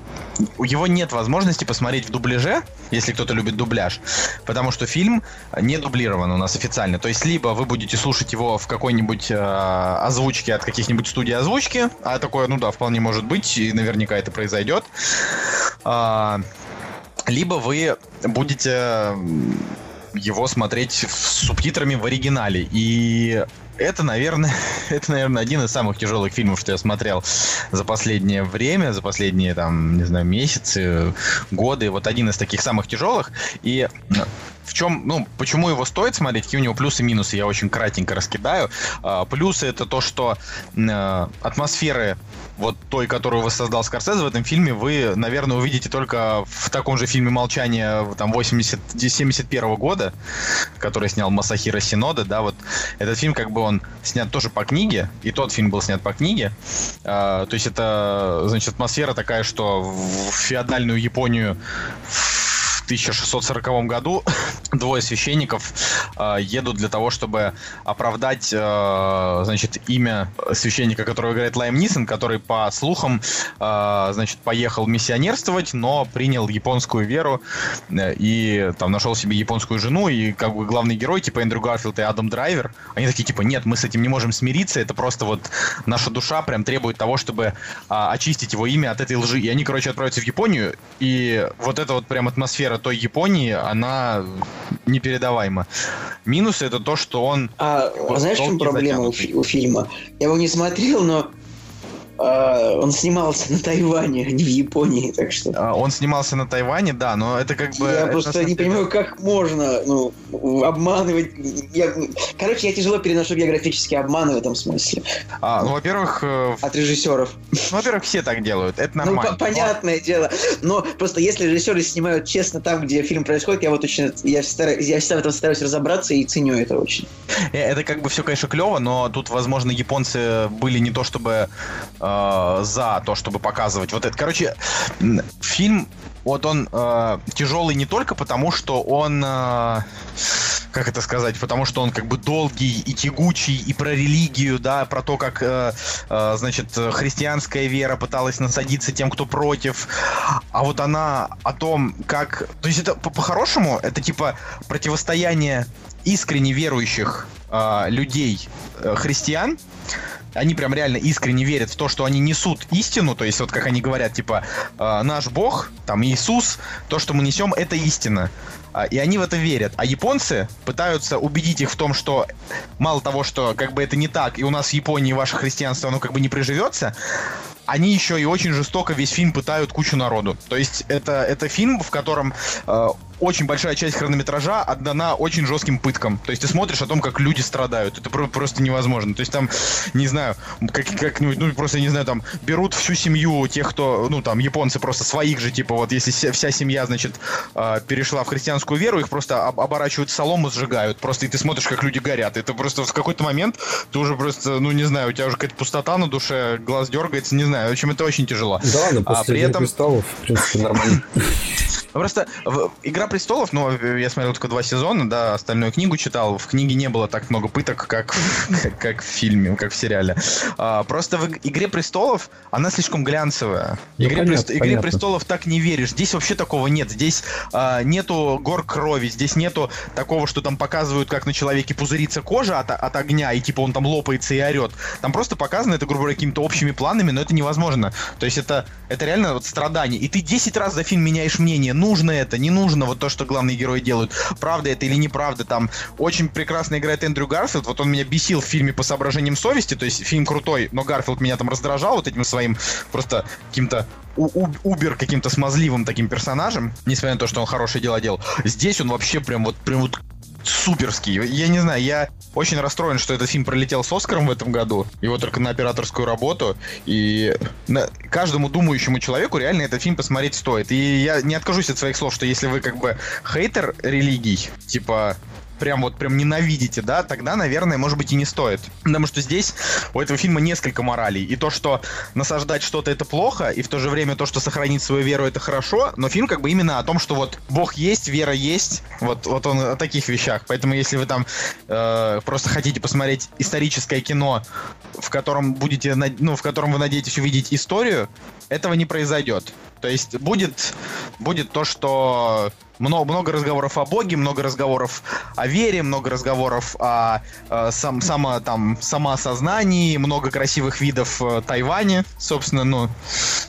у него нет возможности посмотреть в дубляже, если кто-то любит дубляж, потому что фильм не дублирован у нас официально. То есть, либо вы будете слушать его в какой-нибудь озвучке от каких-нибудь студий озвучки, а такое, вполне может быть, и наверняка это произойдет, либо вы будете... его смотреть с субтитрами в оригинале. И это, наверное, один из самых тяжелых фильмов, что я смотрел за последнее время, за последние, месяцы, годы. Вот один из таких самых тяжелых. И в чем, почему его стоит смотреть, какие у него плюсы и минусы, я очень кратенько раскидаю. Плюсы — это то, что атмосферы вот той, которую воссоздал Скорсезе в этом фильме, вы, наверное, увидите только в таком же фильме «Молчание» 71-го года, который снял Масахиро Синода, да, вот этот фильм, он снят тоже по книге, и тот фильм был снят по книге, то есть это, атмосфера такая, что в феодальную Японию в 1640 году двое священников едут для того, чтобы оправдать, имя священника, которого играет Лайм Нисон, который, по слухам, поехал миссионерствовать, но принял японскую веру и нашел себе японскую жену, и главный герой, Эндрю Гарфилд и Адам Драйвер, они такие, нет, мы с этим не можем смириться, это просто наша душа прям требует того, чтобы очистить его имя от этой лжи. И они, отправятся в Японию, и прям атмосфера той Японии, она... непередаваемо. Минус — это то, что он... знаешь, в чем проблема у фильма? Я его не смотрел, но он снимался на Тайване, а не в Японии, так что... Он снимался на Тайване, да, но это Я просто не понимаю, как можно обманывать... Я тяжело переношу географические обманы в этом смысле. Во-первых... От режиссеров. Во-первых, все так делают, это нормально. Понятное дело, но просто если режиссеры снимают честно там, где фильм происходит, я всегда в этом стараюсь разобраться и ценю это очень. Это все, конечно, клево, но тут, возможно, японцы были не то чтобы... за то, чтобы показывать вот это. Фильм, он тяжелый не только потому, что он... потому что он долгий и тягучий, и про религию, да, про то, как, христианская вера пыталась насадиться тем, кто против, а вот она о том, как... То есть это по-хорошему, это противостояние искренне верующих людей, христиан, они прям реально искренне верят в то, что они несут истину, то есть вот как они говорят, типа, наш Бог, там, Иисус, то, что мы несем, это истина. И они в это верят. А японцы пытаются убедить их в том, что мало того, что как бы это не так, и у нас в Японии ваше христианство, оно как бы не приживется, они еще и очень жестоко весь фильм пытают кучу народу. То есть это фильм, в котором очень большая часть хронометража отдана очень жестким пыткам. То есть ты смотришь о том, как люди страдают. Это просто невозможно. То есть там, не знаю, как-нибудь, ну просто, не знаю, там берут всю семью тех, кто, ну там, японцы просто своих же, типа вот если вся семья, значит, перешла в христианскую веру, их просто оборачивают в солому, сжигают. Просто и ты смотришь, как люди горят. Это просто в какой-то момент ты уже просто, ну не знаю, у тебя уже какая-то пустота на душе, глаз дергается, не знаю. В общем, это очень тяжело. Да ладно, после «Игры престолов», в принципе, нормально. Просто «Игра престолов», ну, я смотрел только 2 сезона, да, остальную книгу читал. В книге не было так много пыток, как в фильме, как в сериале. Просто в «Игре престолов» она слишком глянцевая. «Игре престолов» так не веришь. Здесь вообще такого нет. Здесь нету гор крови, здесь нету такого, что там показывают, как на человеке пузырится кожа от огня, и типа он там лопается и орет. Там просто показано это, грубо говоря, какими-то общими планами, но это невозможно. То есть это реально вот страдание. И ты 10 раз за фильм меняешь мнение. Нужно это, не нужно, вот то, что главные герои делают. Правда это или неправда. Там очень прекрасно играет Эндрю Гарфилд. Вот он меня бесил в фильме по соображениям совести. То есть фильм крутой, но Гарфилд меня там раздражал вот этим своим просто каким-то убер каким-то смазливым таким персонажем. Несмотря на то, что он хорошее дело делал. Здесь он вообще прям вот суперский. Я не знаю, я очень расстроен, что этот фильм пролетел с Оскаром в этом году. Его только на операторскую работу. И каждому думающему человеку реально этот фильм посмотреть стоит. И я не откажусь от своих слов, что если вы как бы хейтер религий, типа прям ненавидите, да, тогда, наверное, может быть, и не стоит. Потому что здесь у этого фильма несколько моралей. И то, что насаждать что-то — это плохо, и в то же время то, что сохранить свою веру — это хорошо, но фильм как бы именно о том, что вот Бог есть, вера есть, вот он о таких вещах. Поэтому если вы там просто хотите посмотреть историческое кино, в котором будете, в котором вы надеетесь увидеть историю, этого не произойдет. То есть будет то, что много разговоров о Боге, много разговоров о вере, много разговоров о самоосознании, много красивых видов Тайване, собственно,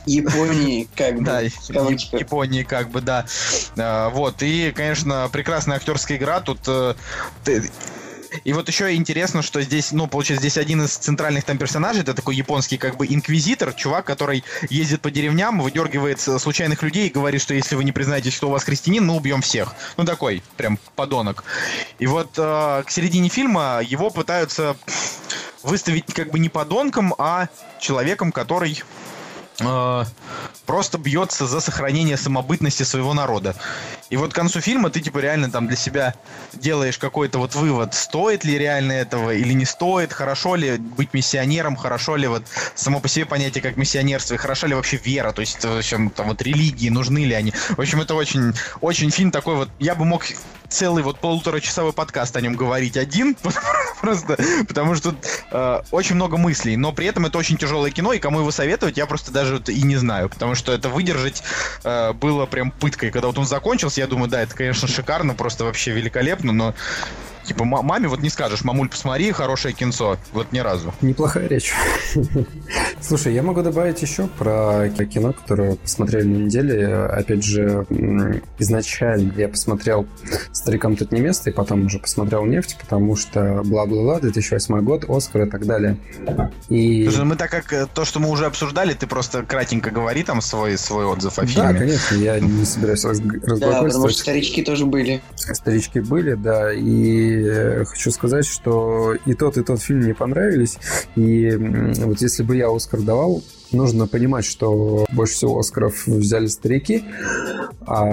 Японии, как бы. Да, Японии, как бы, да. Вот, и, конечно, прекрасная актерская игра. Тут... И вот еще интересно, что здесь, получается, здесь один из центральных там персонажей, это такой японский как бы инквизитор, чувак, который ездит по деревням, выдергивает случайных людей и говорит, что если вы не признаетесь, что у вас христианин, мы убьем всех. Такой прям подонок. И вот к середине фильма его пытаются выставить как бы не подонком, а человеком, который... просто бьется за сохранение самобытности своего народа. И вот к концу фильма ты типа реально там для себя делаешь какой-то вот вывод, стоит ли реально этого или не стоит, хорошо ли быть миссионером, хорошо ли вот само по себе понятие как миссионерство, и хороша ли вообще вера, то есть в общем, там вот религии, нужны ли они. В общем, это очень, очень фильм такой вот, я бы мог целый вот 1,5-часовой подкаст о нем говорить один, просто потому что очень много мыслей, но при этом это очень тяжелое кино, и кому его советовать, я просто даже вот и не знаю, потому что это выдержать было прям пыткой. Когда вот он закончился, я думаю, да, это, конечно, шикарно, просто вообще великолепно, но типа маме вот не скажешь: мамуль, посмотри, хорошее кинцо. Вот ни разу. Неплохая речь. Слушай, я могу добавить еще про кино, которое посмотрели на неделе. Опять же, изначально я посмотрел «Старикам тут не место», и потом уже посмотрел «Нефть», потому что бла-бла-бла, 2008 год, «Оскар» и так далее. И... Слушай, мы так как то, что мы уже обсуждали, ты просто кратенько говори там свой отзыв о фильме. Да, конечно, я не собираюсь разглагольствовать. Да, потому что старички тоже были. Старички были, да, и хочу сказать, что и тот фильм мне понравились. И вот если бы я «Оскар» давал, нужно понимать, что больше всего «Оскаров» взяли старики, а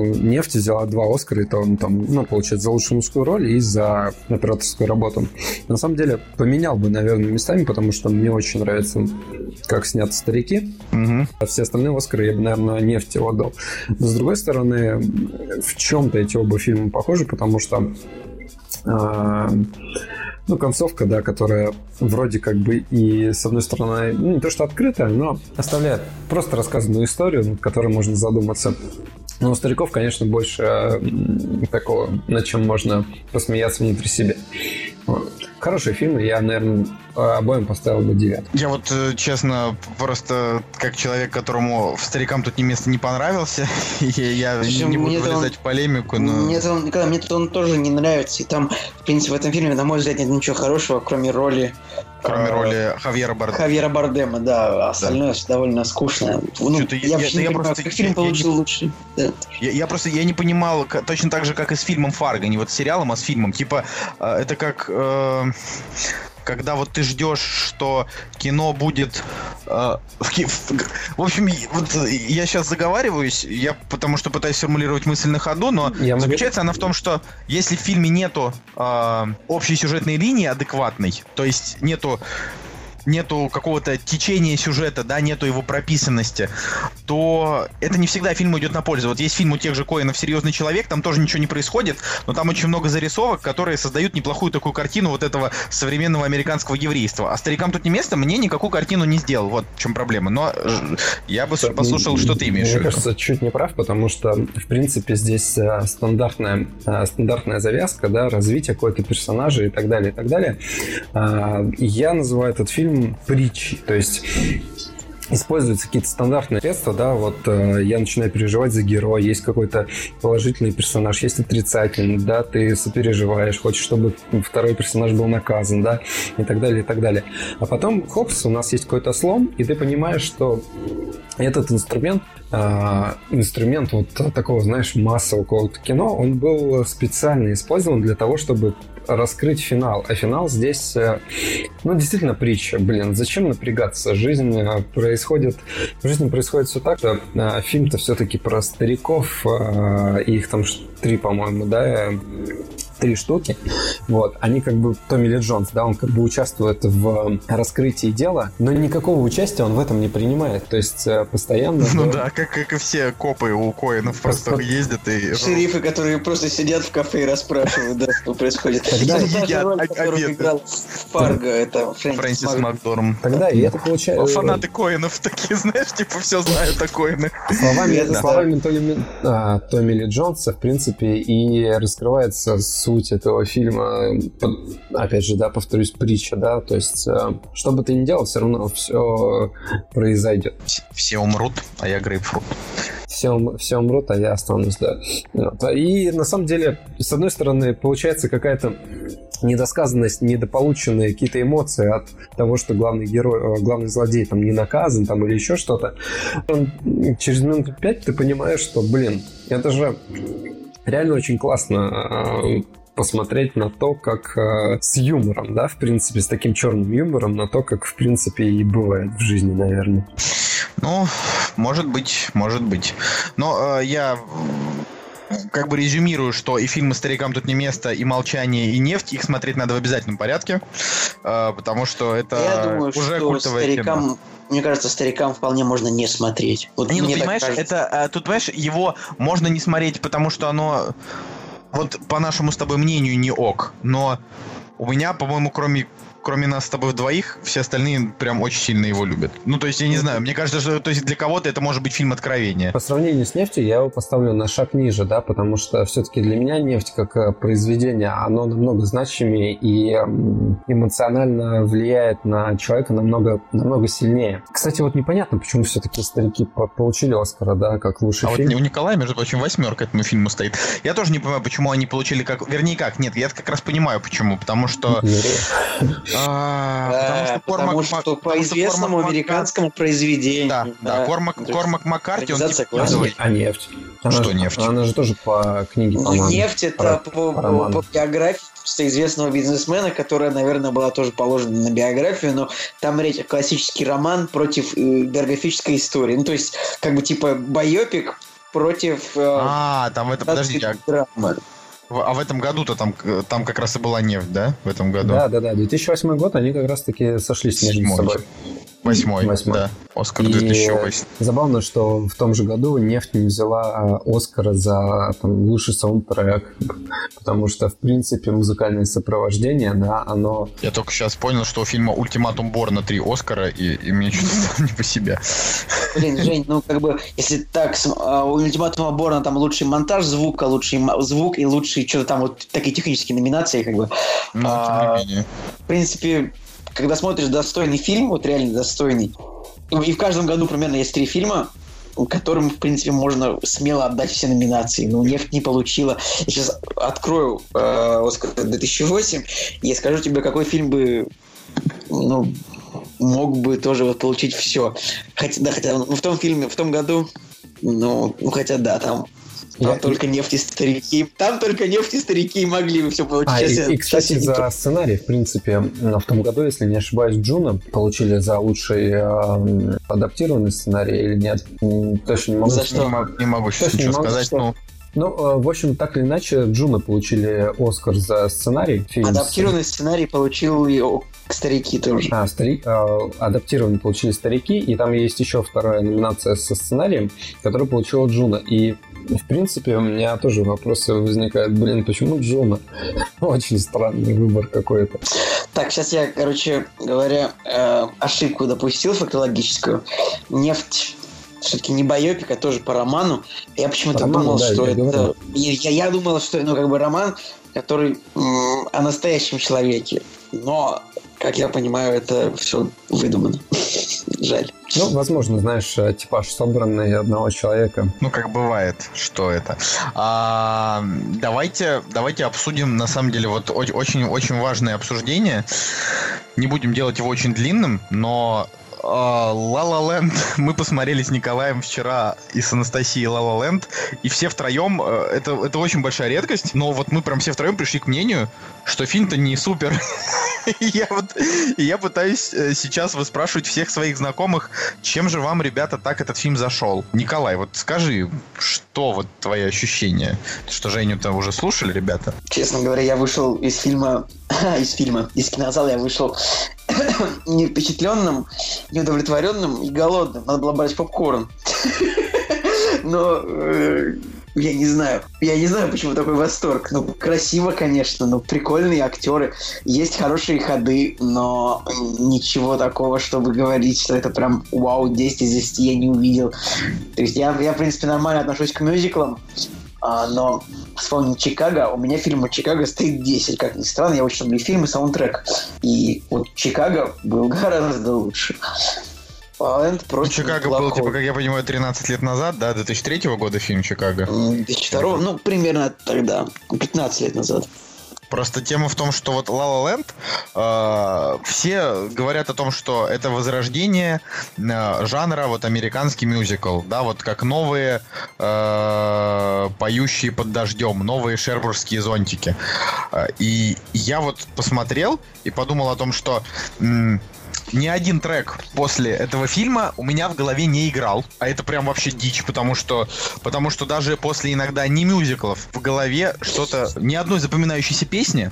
«Нефть» взяла 2 Оскара, и то он там, получается, за лучшую мужскую роль и за операторскую работу. На самом деле, поменял бы, наверное, местами, потому что мне очень нравится, как сняты «Старики». Угу. А все остальные «Оскары» я бы, наверное, «Нефти» отдал. Но, с другой стороны, в чем-то эти оба фильма похожи, потому что концовка, да, которая вроде как бы и, с одной стороны, не то что открытая, но оставляет просто рассказанную историю, над которой можно задуматься. Но у стариков, конечно, больше такого, над чем можно посмеяться внутри себя. Вот. Хороший фильм, я, наверное, обоим поставил бы 9. Я вот, честно, просто как человек, которому в «Старикам» тут не место не понравился, я не буду влезать в полемику, но... Мне-то он тоже не нравится, и там, в принципе, в этом фильме, на мой взгляд, нет ничего хорошего, кроме роли... Кроме роли Хавьера Бардема. Хавьера Бардема, да. Остальное все довольно скучно. Ну, я вообще не понимаю, как фильм получил лучше. Да. Я не понимал, точно так же, как и с фильмом «Фарго», не вот с сериалом, а с фильмом. Типа, это как... когда вот ты ждешь, что кино будет... В общем, вот я сейчас заговариваюсь, потому что пытаюсь сформулировать мысль на ходу, но заключается она в том, что если в фильме нету общей сюжетной линии адекватной, то есть нету какого-то течения сюжета, да, нету его прописанности, то это не всегда фильму идет на пользу. Вот есть фильм у тех же Коэнов «Серьезный человек», там тоже ничего не происходит, но там очень много зарисовок, которые создают неплохую такую картину вот этого современного американского еврейства. А «Старикам тут не место» мне никакую картину не сделал, вот в чем проблема. Но я бы послушал, что ты имеешь в виду. Мне кажется, чуть не прав, потому что, в принципе, здесь стандартная завязка, да, развитие какого-то персонажа и так далее, и так далее. Я называю этот фильм притчи, то есть используются какие-то стандартные средства, да, вот я начинаю переживать за героя, есть какой-то положительный персонаж, есть отрицательный, да, ты сопереживаешь, хочешь, чтобы второй персонаж был наказан, да, и так далее, и так далее. А потом, хопс, у нас есть какой-то слом, и ты понимаешь, что этот инструмент вот такого, знаешь, массового какого-то кино, он был специально использован для того, чтобы раскрыть финал. А финал здесь, ну, действительно притча. Блин, зачем напрягаться? В жизни происходит все так, что фильм-то все-таки про стариков, их там 3, по-моему, да, 3 штуки. Вот. Они как бы... Томми Ли Джонс, да, он как бы участвует в раскрытии дела, но никакого участия он в этом не принимает. То есть постоянно... Ну да, как и все копы у Коэнов просто ездят и... Шерифы, которые просто сидят в кафе и расспрашивают, да, что происходит. Тогда играл в «Фарго», это Фрэнсис МакДорманд. Тогда и это получается... Фанаты Коэнов такие, знаешь, типа все знают о Коэнах. Словами Томми Ли Джонса, в принципе, и раскрывается суть этого фильма, опять же, да, повторюсь, притча, да, то есть, что бы ты ни делал, все равно все произойдет. Все умрут, а я грейпфрут. Все умрут, а я останусь, да. И, на самом деле, с одной стороны, получается какая-то недосказанность, недополученные какие-то эмоции от того, что главный злодей там не наказан, там, или еще что-то. Через минуту 5 ты понимаешь, что, блин, это же... Реально очень классно посмотреть на то, как с юмором, да, в принципе, с таким черным юмором, на то, как, в принципе, и бывает в жизни, наверное. Ну, может быть. Но я... как бы резюмирую, что и фильмы «Старикам тут не место», и «Молчание», и «Нефть», их смотреть надо в обязательном порядке, потому что это уже культовое кино. Мне кажется, «Старикам» вполне можно не смотреть. Вот не, ну, понимаешь, это, тут, понимаешь, его можно не смотреть, потому что оно, вот по нашему с тобой мнению, не ок. Но у меня, по-моему, кроме нас с тобой вдвоих, все остальные прям очень сильно его любят. Ну, то есть, я не знаю, мне кажется, что то есть для кого-то это может быть фильм откровения. По сравнению с «Нефтью» я его поставлю на шаг ниже, да, потому что все-таки для меня «Нефть» как произведение, оно намного значимее и эмоционально влияет на человека намного сильнее. Кстати, вот непонятно, почему все-таки «Старики» получили «Оскара», да, как лучший фильм. А вот у Николая, между прочим, 8 этому фильму стоит. Я тоже не понимаю, почему они получили как... Вернее, как, нет, я как раз понимаю, почему. Потому что... Потому что по известному американскому произведению. Да. Кормак Маккарти, он не... А «Нефть»? Что «Нефть»? Она же тоже по книге, по-моему. «Нефть» — это по биографии известного бизнесмена, которая, наверное, была тоже положена на биографию, но там речь о классический роман против биографической истории. Ну, то есть, как бы типа байопик против... там это... Подожди, драмы. А в этом году-то там как раз и была «Нефть», да? В этом году. Да. 2008 год они как раз-таки сошлись между собой. Восьмой, да. «Оскар» 2008. Забавно, что в том же году «Нефть» не взяла «Оскара» за там лучший саундтрек, потому что, в принципе, музыкальное сопровождение, да, оно... Я только сейчас понял, что у фильма «Ультиматум Борна» 3 «Оскара», и мне что-то стало не по себе. Блин, Жень, ну как бы, если так, у «Ультиматума Борна» там лучший монтаж звука, лучший звук и лучшие что-то там вот такие технические номинации, как бы. Ну, тем не менее. В принципе... когда смотришь достойный фильм, вот реально достойный, и в каждом году примерно есть 3 фильма, которым, в принципе, можно смело отдать все номинации. Но «Нефть» не получила. Я сейчас открою «Оскар 2008» и скажу тебе, какой фильм бы... Ну, мог бы тоже вот получить все. Хотя в том фильме, в том году... Ну, хотя да, там... Только «Нефть» и «Старики». Там только «Нефть» и «Старики» могли бы все получить. И кстати, за сценарий, в принципе, в том году, если не ошибаюсь, «Джуна» получили за лучший адаптированный сценарий или нет? Точно не могу. Не могу сейчас ничего сказать. Ну, в общем, так или иначе, «Джуна» получили «Оскар» за сценарий. Адаптированный сценарий получил его «Старики» тоже. Адаптированный получили «Старики», и там есть еще вторая номинация со сценарием, которую получила «Джуна». И в принципе, у меня тоже вопросы возникают. Блин, почему Джона? Очень странный выбор какой-то. Так, сейчас я, короче говоря, ошибку допустил фактологическую. «Нефть» все-таки не байопик, а тоже по роману. Я почему-то думал, что это... Я думал, что это роман, который о настоящем человеке. Но, как я понимаю, это все выдумано. Жаль. Ну, возможно, знаешь, типаж собранный одного человека. Ну, как бывает, что это. Давайте обсудим, на самом деле, вот очень-очень важное обсуждение. Не будем делать его очень длинным, но «Ла-Ла Ленд» мы посмотрели с Николаем вчера и с Анастасией «Ла-Ла Ленд», и все втроем, это очень большая редкость, но вот мы прям все втроем пришли к мнению, что фильм-то не супер. Я пытаюсь сейчас выспрашивать всех своих знакомых, чем же вам, ребята, так этот фильм зашел. Николай, вот скажи, что вот твои ощущения? Что Женю-то уже слушали, ребята? Честно говоря, я вышел из кинозала я вышел не впечатленным, неудовлетворенным и голодным. Надо было брать попкорн. Но я не знаю, почему такой восторг. Ну, красиво, конечно, но прикольные актеры. Есть хорошие ходы, но ничего такого, чтобы говорить, что это прям вау, 10 из 10 я не увидел. То есть я в принципе, нормально отношусь к мюзиклам, но вспомнить «Чикаго», у меня фильм «Чикаго» стоит 10, как ни странно, я очень люблю фильмы, саундтрек. И вот «Чикаго» был гораздо лучше. «Чикаго» был, типа, как я понимаю, 13 лет назад, да, 2003 года фильм «Чикаго». 2002, ну, примерно тогда, 15 лет назад. Просто тема в том, что вот «Ла-Ла Ленд», все говорят о том, что это возрождение жанра вот американский мюзикл, да, вот как новые «Поющие под дождем», новые «Шербургские зонтики». И я вот посмотрел и подумал о том, что... Ни один трек после этого фильма у меня в голове не играл. А это прям вообще дичь, потому что даже после иногда не мюзиклов в голове что-то... Ни одной запоминающейся песни.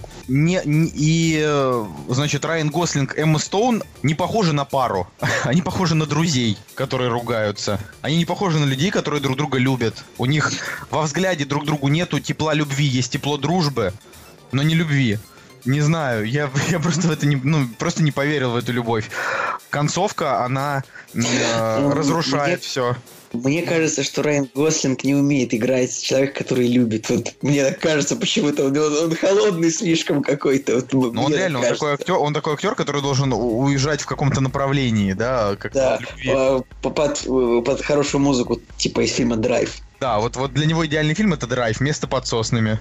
Значит, Райан Гослинг, Эмма Стоун не похожи на пару. Они похожи на друзей, которые ругаются. Они не похожи на людей, которые друг друга любят. У них во взгляде друг другу нету тепла любви. Есть тепло дружбы, но не любви. Не знаю, я просто в это не поверил в эту любовь. Концовка, она разрушает все. Мне кажется, что Райан Гослинг не умеет играть человека, который любит. Вот мне так кажется, почему-то он холодный слишком какой-то. Вот, ну он реально, он такой актер, который должен уезжать в каком-то направлении, да? Да, под хорошую музыку, типа из фильма «Драйв». Да, вот для него идеальный фильм — это «Драйв», место под соснами.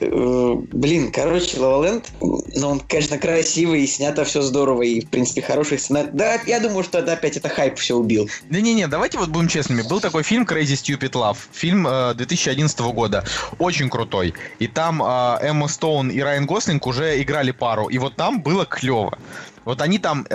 Блин, короче, «Ла-Ла Ленд», но он, конечно, красивый, и снято все здорово, и, в принципе, хороший сценарий. Да, я думаю, что это опять это хайп все убил. Да не-не, давайте вот будем честными. Был такой фильм «Crazy Stupid Love», фильм 2011 года, очень крутой. И там Эмма Стоун и Райан Гослинг уже играли пару, и вот там было клево. Вот они там...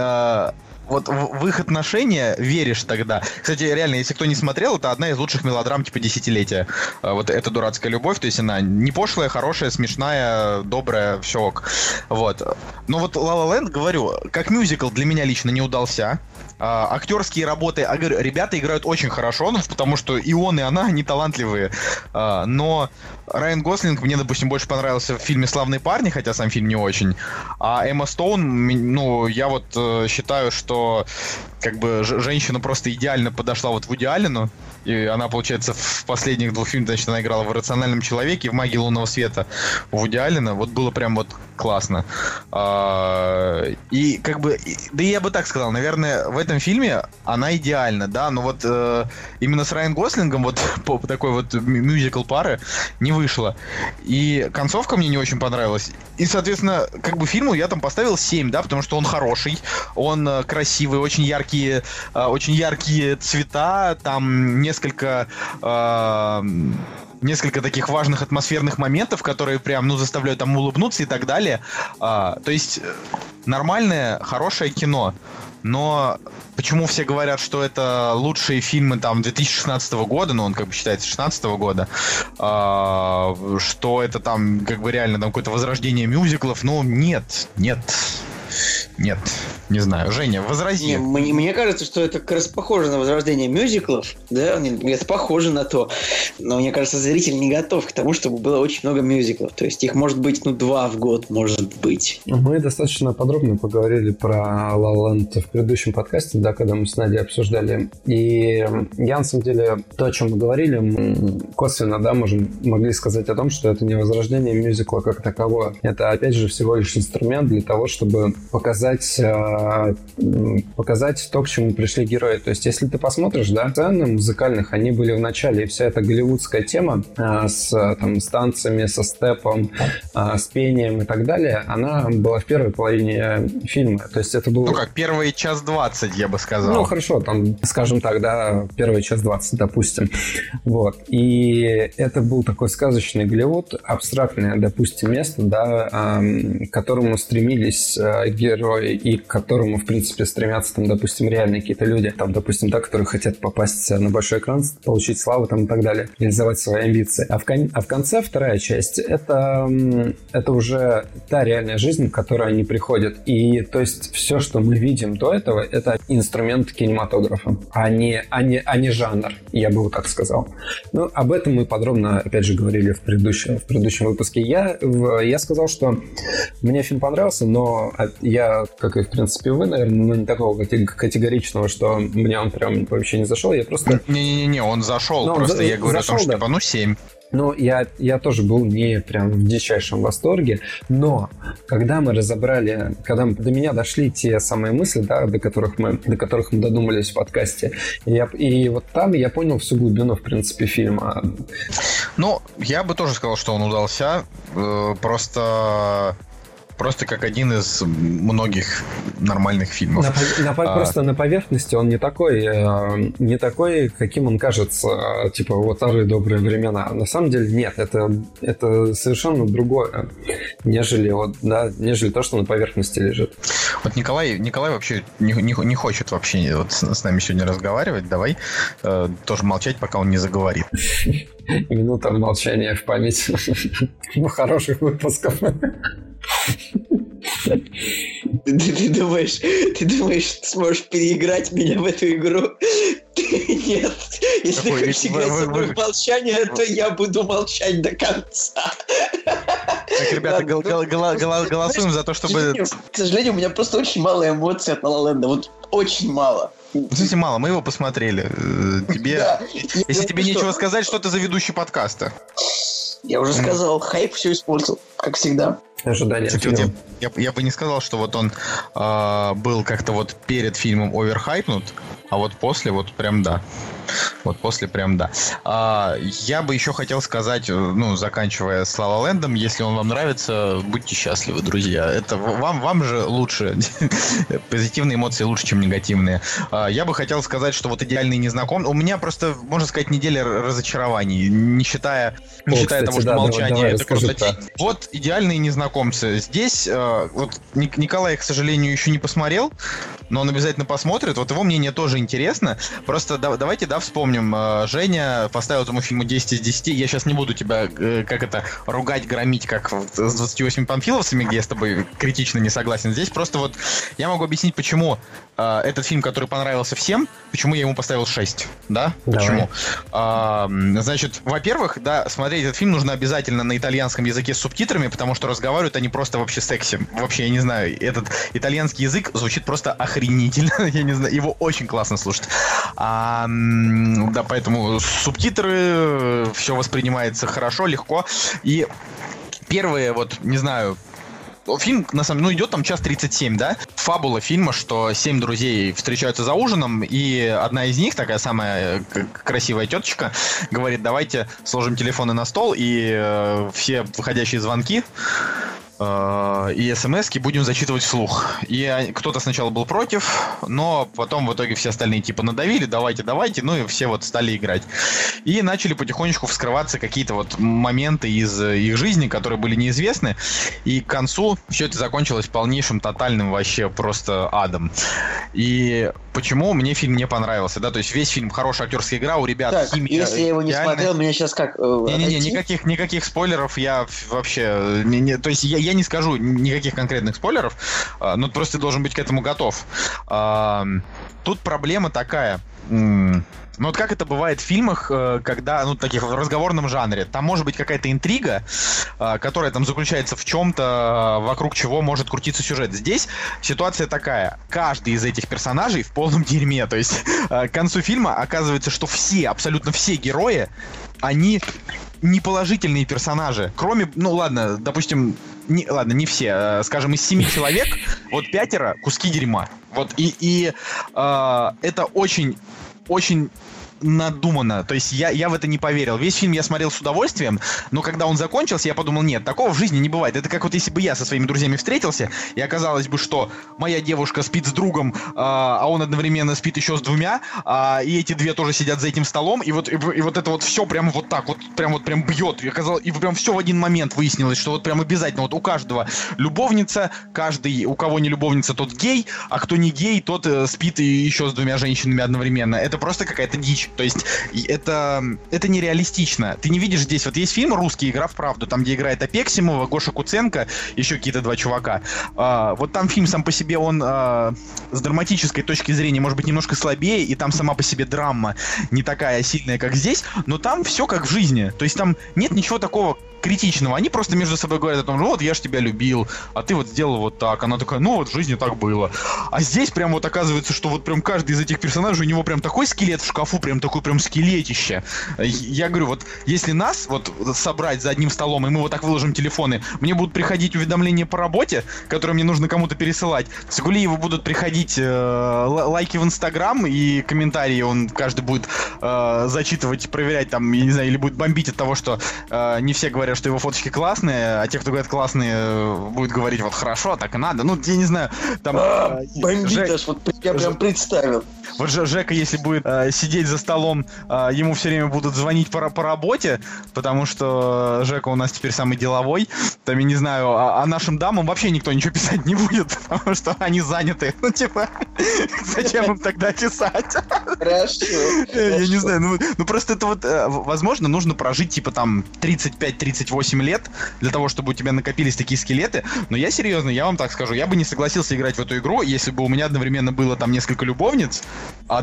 Вот в их отношения веришь тогда. Кстати, реально, если кто не смотрел, это одна из лучших мелодрам типа десятилетия. Вот эта дурацкая любовь, то есть она не пошлая, хорошая, смешная, добрая, все ок. Вот. Но вот «Ла-Ла Ленд», говорю, как мюзикл для меня лично не удался. Актерские работы, говорю, ребята играют очень хорошо, потому что и он, и она, они талантливые. Но Райан Гослинг мне, допустим, больше понравился в фильме «Славные парни», хотя сам фильм не очень. А Эмма Стоун, ну, я вот считаю, что как бы женщина просто идеально подошла вот Вуди Аллену. И она, получается, в последних 2 фильмах, значит, она играла в «Рациональном человеке» и в «Магии лунного света» у Вуди Аллена. Вот было прям вот классно. И как бы, да я бы так сказал, наверное, в этом фильме она идеальна, да, но вот именно с Райан Гослингом вот такой вот мюзикл пары не вышло. И концовка мне не очень понравилась. И, соответственно, как бы фильму я там поставил 7, да, потому что он хороший, он красивый, очень яркие цвета, там несколько таких важных атмосферных моментов, которые прям, ну, заставляют там улыбнуться и так далее. То есть нормальное, хорошее кино. Но почему все говорят, что это лучшие фильмы там 2016 года, ну, он как бы считается 2016 года, что это там как бы реально там какое-то возрождение мюзиклов, ну, нет. Не знаю, Женя, возрази. Не, мне кажется, что это как раз похоже на возрождение мюзиклов, да, это похоже на то, но мне кажется, зритель не готов к тому, чтобы было очень много мюзиклов, то есть их может быть, 2 в год, может быть. Мы достаточно подробно поговорили про La La Land в предыдущем подкасте, да, когда мы с Надей обсуждали, и я, на самом деле, то, о чем мы говорили, мы косвенно, да, могли сказать о том, что это не возрождение мюзикла как таковое, это, опять же, всего лишь инструмент для того, чтобы показать то, к чему пришли герои. То есть, если ты посмотришь, да, сцены музыкальных, они были в начале, и вся эта голливудская тема с танцами, со степом, с пением и так далее, она была в первой половине фильма. То есть, это было... Ну как, первый 1:20, я бы сказал. Ну, хорошо, там, скажем так, да, первый 1:20, допустим. Вот. И это был такой сказочный Голливуд, абстрактное, допустим, место, да, к которому стремились герои и к которому, в принципе, стремятся, там, допустим, реальные какие-то люди, там, допустим, да, которые хотят попасть на большой экран, получить славу, там, и так далее, реализовать свои амбиции. А в конце вторая часть — это уже та реальная жизнь, к которой они приходят. И, то есть, все, что мы видим до этого, это инструмент кинематографа, а не жанр, я бы вот так сказал. Ну, об этом мы подробно, опять же, говорили в предыдущем выпуске. Я сказал, что мне фильм понравился, но я, как и, в принципе, вы, наверное, но не такого категоричного, что мне он прям вообще не зашел, я просто... Не-не-не, он зашел, но просто я говорю зашел, о том, что, да. Типа, 7. Ну, я тоже был не прям в дичайшем восторге, но когда мы разобрали, до меня дошли те самые мысли, да, до которых мы додумались в подкасте, и вот там я понял всю глубину, в принципе, фильма. Ну, я бы тоже сказал, что он удался, просто как один из многих нормальных фильмов. Просто на поверхности он не такой, каким он кажется, типа вот старые добрые времена. На самом деле нет, это совершенно другое, нежели вот, да, нежели то, что на поверхности лежит. Вот Николай вообще не хочет вообще вот с нами сегодня разговаривать. Давай тоже молчать, пока он не заговорит. Минута молчания в память хороших выпусков. Ты думаешь, ты сможешь переиграть меня в эту игру? Нет. Если хочешь играть со мной в молчание, то я буду молчать до конца. Так, ребята, голосуем за то, чтобы... К сожалению, у меня просто очень мало эмоций от La La Land. Вот очень мало. В смысле, мало, мы его посмотрели. Если тебе нечего сказать, что ты за ведущий подкаста? Я уже сказал, хайп все испортил, как всегда. Ожидание. Кстати, вот я бы не сказал, что вот он был как-то вот перед фильмом оверхайпнут, а вот после вот прям да. Вот после прям да. Я бы еще хотел сказать, ну, заканчивая с La La Land'ом, если он вам нравится, будьте счастливы, друзья. Это вам же лучше. Позитивные эмоции лучше, чем негативные. Я бы хотел сказать, что вот «Идеальный незнакомый». У меня просто, можно сказать, неделя разочарований. Не считая того, что «Молчание». Это просто... Вот «Идеальные незнакомцы». Здесь вот Николай их, к сожалению, еще не посмотрел, но он обязательно посмотрит. Вот его мнение тоже интересно. Просто давайте, да, вспомним, Женя поставил этому фильму 10 из 10. Я сейчас не буду тебя, ругать, громить, как с 28 панфиловцами, где я с тобой критично не согласен. Здесь просто вот я могу объяснить, почему этот фильм, который понравился всем, почему я ему поставил 6, да? Давай. Почему? Значит, во-первых, да, смотреть этот фильм нужно обязательно на итальянском языке с субтитрами, потому что разговаривают они просто вообще секси. Вообще, я не знаю, этот итальянский язык звучит просто охренительно. Я не знаю, его очень классно слушать. Да, поэтому субтитры, все воспринимается хорошо, легко. И первые, вот, не знаю, Фильм, на самом деле, идет там час 37, да? Фабула фильма, что 7 друзей встречаются за ужином, и одна из них, такая самая красивая теточка, говорит: давайте сложим телефоны на стол, и все выходящие звонки и смс-ки будем зачитывать вслух. И кто-то сначала был против, но потом в итоге все остальные типа надавили: давайте, ну и все вот стали играть. И начали потихонечку вскрываться какие-то вот моменты из их жизни, которые были неизвестны. И к концу все это закончилось полнейшим, тотальным вообще просто адом. И почему мне фильм не понравился, да, то есть весь фильм хорошая актерская игра, у ребят так, химия. Если я его не смотрел, меня сейчас как... никаких спойлеров я вообще... Я не скажу никаких конкретных спойлеров, но просто ты должен быть к этому готов. Тут проблема такая. Ну, вот как это бывает в фильмах, когда, ну, таких в разговорном жанре, там может быть какая-то интрига, которая там заключается в чем-то, вокруг чего может крутиться сюжет. Здесь ситуация такая. Каждый из этих персонажей в полном дерьме. То есть к концу фильма оказывается, что все, абсолютно все герои, они неположительные персонажи. Кроме, ну, ладно, допустим... не все, скажем, из 7 человек, вот 5 куски дерьма. Вот, и это очень, очень надумано. То есть я в это не поверил. Весь фильм я смотрел с удовольствием, но когда он закончился, я подумал: нет, такого в жизни не бывает. Это как вот если бы я со своими друзьями встретился, и оказалось бы, что моя девушка спит с другом, а он одновременно спит еще с 2, и эти 2 тоже сидят за этим столом, и вот это вот все прям вот так, прям бьет. И прям все в один момент выяснилось, что вот прям обязательно вот у каждого любовница, каждый, у кого не любовница, тот гей, а кто не гей, тот спит и еще с 2 женщинами одновременно. Это просто какая-то дичь. То есть это нереалистично. Ты не видишь здесь, вот есть фильм русский «Игра в правду», там, где играет Апексимова, Гоша Куценко, еще какие-то 2 чувака. Вот там фильм сам по себе, он с драматической точки зрения, может быть, немножко слабее, и там сама по себе драма не такая сильная, как здесь, но там все как в жизни. То есть там нет ничего такого критичного. Они просто между собой говорят о том, что вот я ж тебя любил, а ты вот сделал вот так. Она такая: ну вот в жизни так было. А здесь прям вот оказывается, что вот прям каждый из этих персонажей, у него прям такой скелет в шкафу, прям такой прям скелетище. Я говорю, вот если нас вот собрать за одним столом, и мы вот так выложим телефоны, мне будут приходить уведомления по работе, которые мне нужно кому-то пересылать. Цугулиеву будут приходить лайки в Инстаграм, и комментарии он каждый будет зачитывать, проверять там, я не знаю, или будет бомбить от того, что не все говорят, что его фоточки классные, а те, кто говорят классные, будут говорить: вот хорошо, так и надо. Ну, я не знаю, там... Бомбит аж, вот я прям представил. Вот же Жека, если будет сидеть за столом, ему все время будут звонить по работе, потому что Жека у нас теперь самый деловой. Там, я не знаю, а нашим дамам вообще никто ничего писать не будет, потому что они заняты. Ну, типа, зачем им тогда писать? Хорошо. Я не знаю, ну просто это вот, возможно, нужно прожить, типа, там, 35-38 лет для того, чтобы у тебя накопились такие скелеты. Но я серьезно, я вам так скажу, я бы не согласился играть в эту игру, если бы у меня одновременно было там несколько любовниц.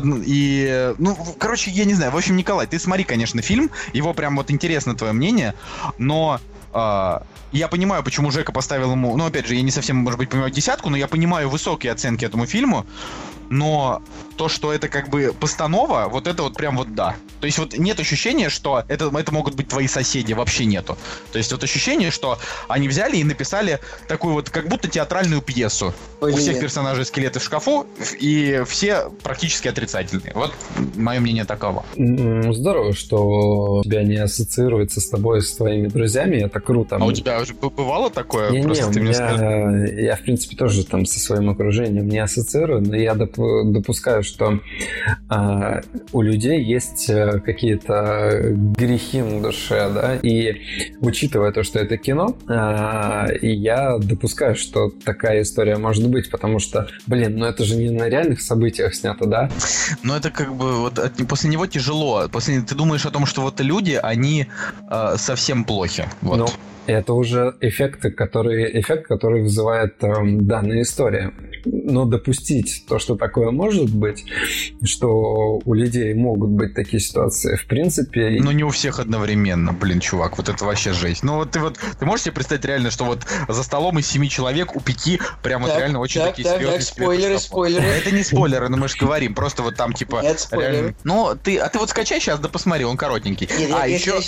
Ну, короче, я не знаю. В общем, Николай, ты смотри, конечно, фильм. Его прям вот интересно твое мнение. Но я понимаю, почему Жека поставил ему... Ну, опять же, я не совсем, может быть, понимаю 10, но я понимаю высокие оценки этому фильму. Но то, что это как бы постанова, вот это вот прям вот да. То есть вот нет ощущения, что это могут быть твои соседи, вообще нету. То есть вот ощущение, что они взяли и написали такую вот, как будто театральную пьесу. Ой, у всех персонажей скелеты в шкафу, и все практически отрицательные. Вот мое мнение таково. Здорово, что тебя не ассоциируется с тобой, с твоими друзьями, это круто. А у тебя уже бывало такое? Я, в принципе, тоже там со своим окружением не ассоциирую, но я допускаю, что у людей есть какие-то грехи на душе, да, и учитывая то, что это кино, я допускаю, что такая история может быть, потому что, блин, ну это же не на реальных событиях снято, да? Ну это как бы, вот после него тяжело, ты думаешь о том, что вот люди, они совсем плохи, вот. Ну, это уже эффект, который вызывает данная история. Но допустить то, что такое может быть, что у людей могут быть такие ситуации, в принципе... Но не у всех одновременно, блин, чувак, вот это вообще жесть. Ну вот ты можешь себе представить реально, что вот за столом из 7 человек у 5 прямо так, вот реально очень так, такие так, серьезные... Так, спойлеры. Это не спойлеры, но мы же говорим, просто вот там типа... Нет, реально... Ну, ты вот скачай сейчас, да посмотри, он коротенький. Нет, если я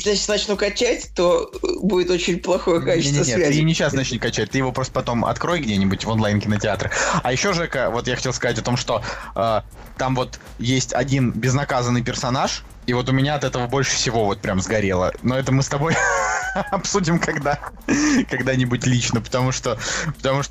сейчас начну качать, то будет очень плохое качество связи. Ты не сейчас начни качать, ты его просто потом открой где-нибудь в онлайн-кинотеатре. А еще, Жека, вот я хотел сказать о том, что там вот есть один безнаказанный персонаж, и вот у меня от этого больше всего вот прям сгорело. Но это мы с тобой обсудим когда-нибудь лично, потому что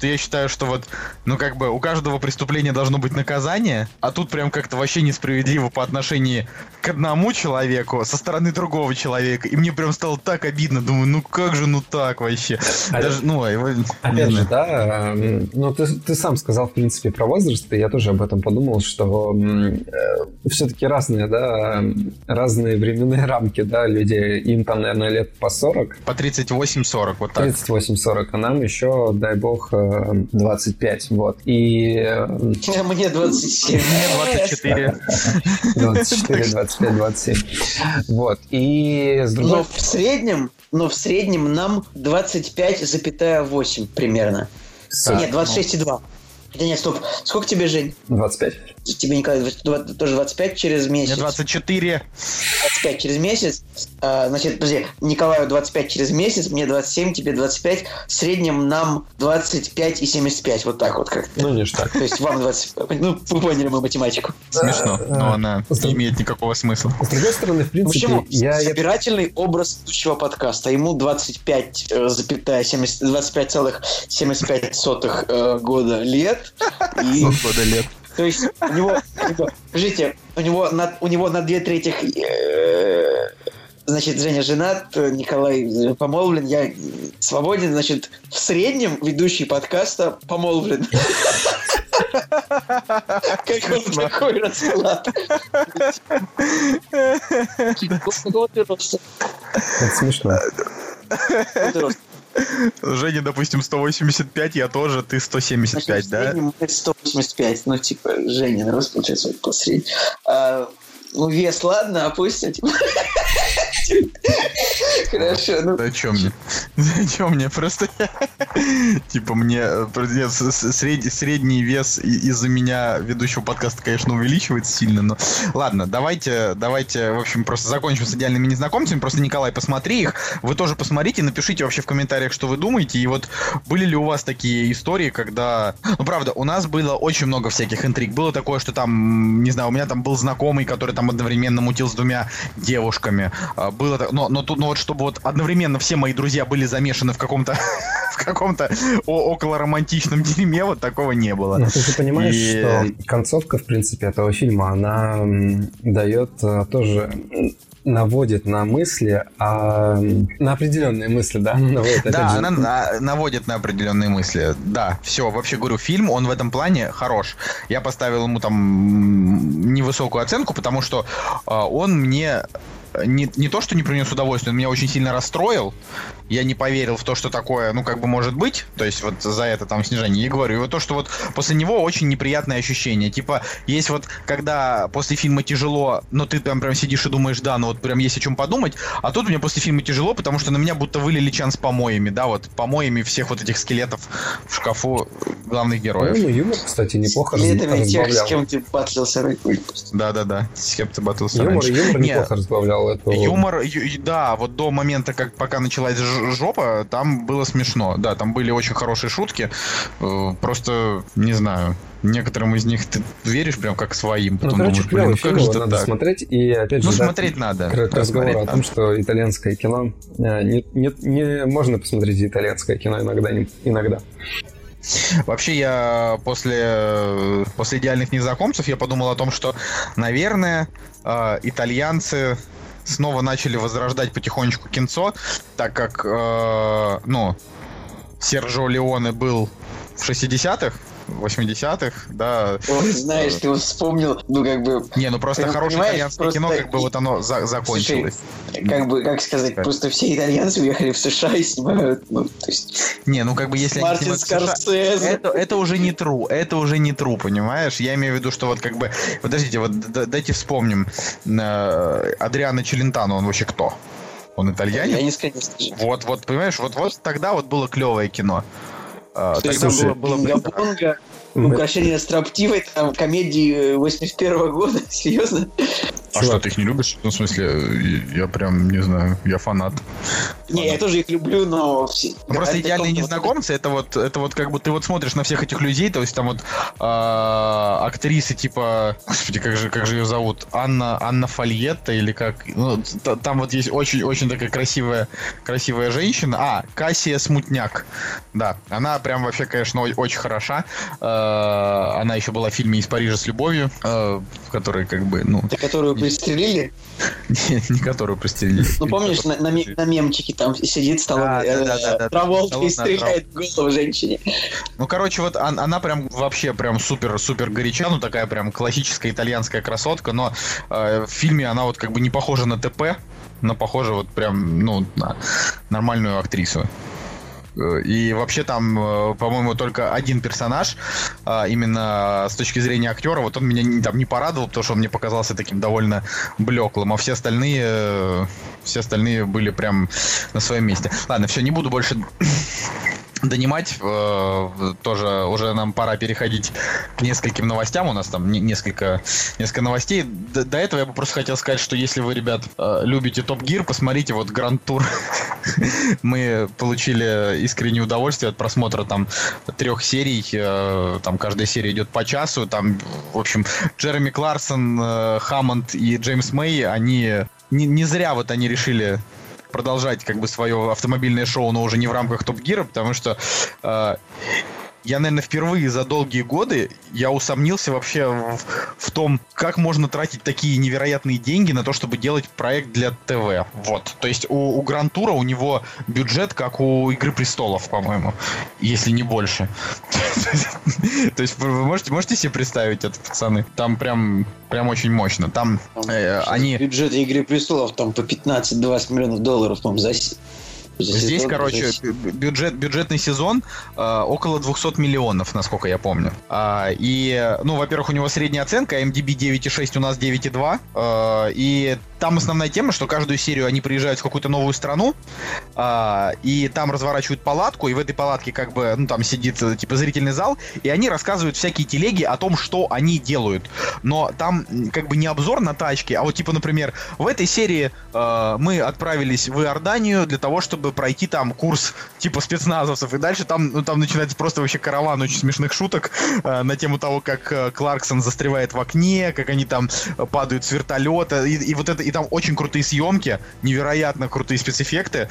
я считаю, что вот, ну как бы у каждого преступления должно быть наказание, а тут прям как-то вообще несправедливо по отношению к одному человеку со стороны другого человека. И мне прям стало так обидно, думаю, ну как же, ну так вообще. Даже, ты сам сказал, в принципе, про возраст, и я тоже об этом подумал, что все-таки разные временные рамки, да, люди, им там, наверное, лет по 40. По 38-40, вот так. 38-40, а нам еще, дай бог, 25, вот. И... Мне 27. Мне 24. 24, 25, 27. Вот, и с другой... Но в среднем нам 25,8 примерно. Нет, 26,2. Да нет, стоп. Сколько тебе, Жень? 25. Тебе, Николай, тоже 25 через месяц. Мне 24. 25 через месяц. Значит, подожди, Николаю 25 через месяц, мне 27, тебе 25. В среднем нам 25,75. Вот так вот как-то. Ну, лишь так. То есть вам 25. Ну, вы поняли мою математику. Смешно, но она не имеет никакого смысла. С другой стороны, в принципе... Почему? Собирательный образ ведущего подкаста. Ему 25,75 года лет. То есть у него, скажите, у него на 2/3, значит, Женя женат, Николай помолвлен, я свободен, значит, в среднем ведущий подкаста помолвлен. Какой расклад. Какого ты роста? Это смешно. Женя, допустим, 185, я тоже, ты 175, значит, да? Мы 185, ну типа Женя, ну получается по среднему. Ну вес, ладно, опустим. Хорошо. Ну зачем мне? Просто типа мне средний вес из-за меня ведущего подкаста, конечно, увеличивается сильно, но ладно, давайте, в общем, просто закончим с идеальными незнакомцами. Просто, Николай, посмотри их, вы тоже посмотрите, напишите вообще в комментариях, что вы думаете, и вот были ли у вас такие истории, когда... Ну, правда, у нас было очень много всяких интриг. Было такое, что там, не знаю, у меня там был знакомый, который там одновременно мутил с двумя девушками. Было так, но вот чтобы вот одновременно все мои друзья были замешаны в каком-то околоромантичном дерьме, вот такого не было. Но ты же понимаешь, что концовка, в принципе, этого фильма, она дает тоже... наводит на мысли, на определенные мысли, да? Она наводит на определенные мысли, да. Все, вообще говорю, фильм, он в этом плане хорош. Я поставил ему там невысокую оценку, потому что он мне не то, что не принес удовольствие, он меня очень сильно расстроил. Я не поверил в то, что такое, ну, как бы может быть. То есть вот за это там снижение. Я говорю, и вот то, что вот после него очень неприятное ощущение. Типа есть вот, когда после фильма тяжело, но ты там прям сидишь и думаешь, да, ну вот прям есть о чем подумать. А тут у меня после фильма тяжело, потому что на меня будто вылили чан с помоями, да, вот помоями всех вот этих скелетов в шкафу главных героев. Ну, юмор, кстати, неплохо разбавлял. Тех, с кем ты батлился. Да, с кем ты батлился раньше. Юмор неплохо разбавлял это. Юмор, да, вот до момента, как пока началась жопа, там было смешно. Да, там были очень хорошие шутки. Просто, не знаю, некоторым из них ты веришь прям как своим. Потом думаешь, блин, как же это так? Смотреть, и, опять же, смотреть надо. Разговор о том, что итальянское кино... Не можно посмотреть итальянское кино иногда. Вообще, я после «Идеальных незнакомцев» я подумал о том, что, наверное, итальянцы... снова начали возрождать потихонечку кинцо, так как, Серджио Леоне был в 60-х, 80-х, да. Ой, знаешь, ты вспомнил, ну, как бы... Не, ну, просто хорошее итальянское кино, как бы вот оно закончилось. Слушай, просто все итальянцы уехали в США и снимают, ну, то есть... Не, ну, как бы, если они снимают Скорсезе. Это уже не true, понимаешь? Я имею в виду, что вот, как бы... Подождите, вот дайте вспомним. Адриано Челентано, он вообще кто? Он итальянец? Итальянец, конечно же. Вот, понимаешь, вот тогда вот было клевое кино. Тогда было «Бинго-бонго», «Украшение строптивой», там комедии 81-го года, серьезно? А что, ты их не любишь? Ну, в смысле, я прям, не знаю, я фанат. Не, я тоже их люблю, но... Просто идеальные незнакомцы, это вот как бы ты вот смотришь на всех этих людей, то есть там вот актрисы типа... Господи, как же ее зовут? Анна Фальетта или как? Ну, там вот есть очень-очень такая красивая женщина. Кассия Смутняк. Да, она прям вообще, конечно, очень хороша. Она еще была в фильме «Из Парижа с любовью», который как бы, ну... Которую пристрелили? Нет, не которую пристрелили. Ну, помнишь, на мемчике там сидит Сталлоне, Траволта и стреляет в голову женщине. Ну, короче, вот она прям вообще прям супер-супер горяча, ну, такая прям классическая итальянская красотка, но в фильме она вот как бы не похожа на ТП, но похожа вот прям, ну, на нормальную актрису. И вообще там, по-моему, только один персонаж, именно с точки зрения актера, вот он меня там не порадовал, потому что он мне показался таким довольно блеклым, а все остальные были прям на своем месте. Ладно, все, не буду больше донимать, тоже уже нам пора переходить к нескольким новостям, у нас там несколько новостей. До этого я бы просто хотел сказать, что если вы, ребят, любите Топ Гир, посмотрите вот Гранд Тур. Мы получили искреннее удовольствие от просмотра там 3 серий, там каждая серия идет по часу, там, в общем, Джереми Кларксон, Хаммонд и Джеймс Мэй, они не зря вот они решили продолжать как бы свое автомобильное шоу, но уже не в рамках Топ Гира, потому что я, наверное, впервые за долгие годы я усомнился вообще в том, как можно тратить такие невероятные деньги на то, чтобы делать проект для ТВ. Вот. То есть у Гранд Тура у него бюджет, как у Игры Престолов, по-моему, если не больше. То есть вы можете себе представить это, пацаны? Там прям очень мощно. Там они... Бюджет Игры Престолов там по 15-20 миллионов долларов, по-моему, за... Здесь, короче, бюджетный сезон около 200 миллионов, насколько я помню. И, ну, во-первых, у него средняя оценка, IMDb 9,6, у нас 9,2. И там основная тема, что каждую серию они приезжают в какую-то новую страну, и там разворачивают палатку, и в этой палатке как бы, ну, там сидит, типа, зрительный зал, и они рассказывают всякие телеги о том, что они делают. Но там как бы не обзор на тачки, а вот, типа, например, в этой серии мы отправились в Иорданию для того, чтобы пройти там курс типа спецназовцев, и дальше там, ну, там начинается просто вообще караван очень смешных шуток на тему того, как Кларксон застревает в окне, как они там падают с вертолета, и вот это, и там очень крутые съемки, невероятно крутые спецэффекты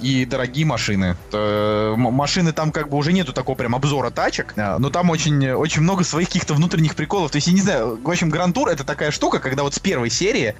и дорогие машины. Машины там как бы уже нету такого прям обзора тачек, но там очень много своих каких-то внутренних приколов. То есть, я не знаю, в общем, Гранд Тур — это такая штука, когда вот с первой серии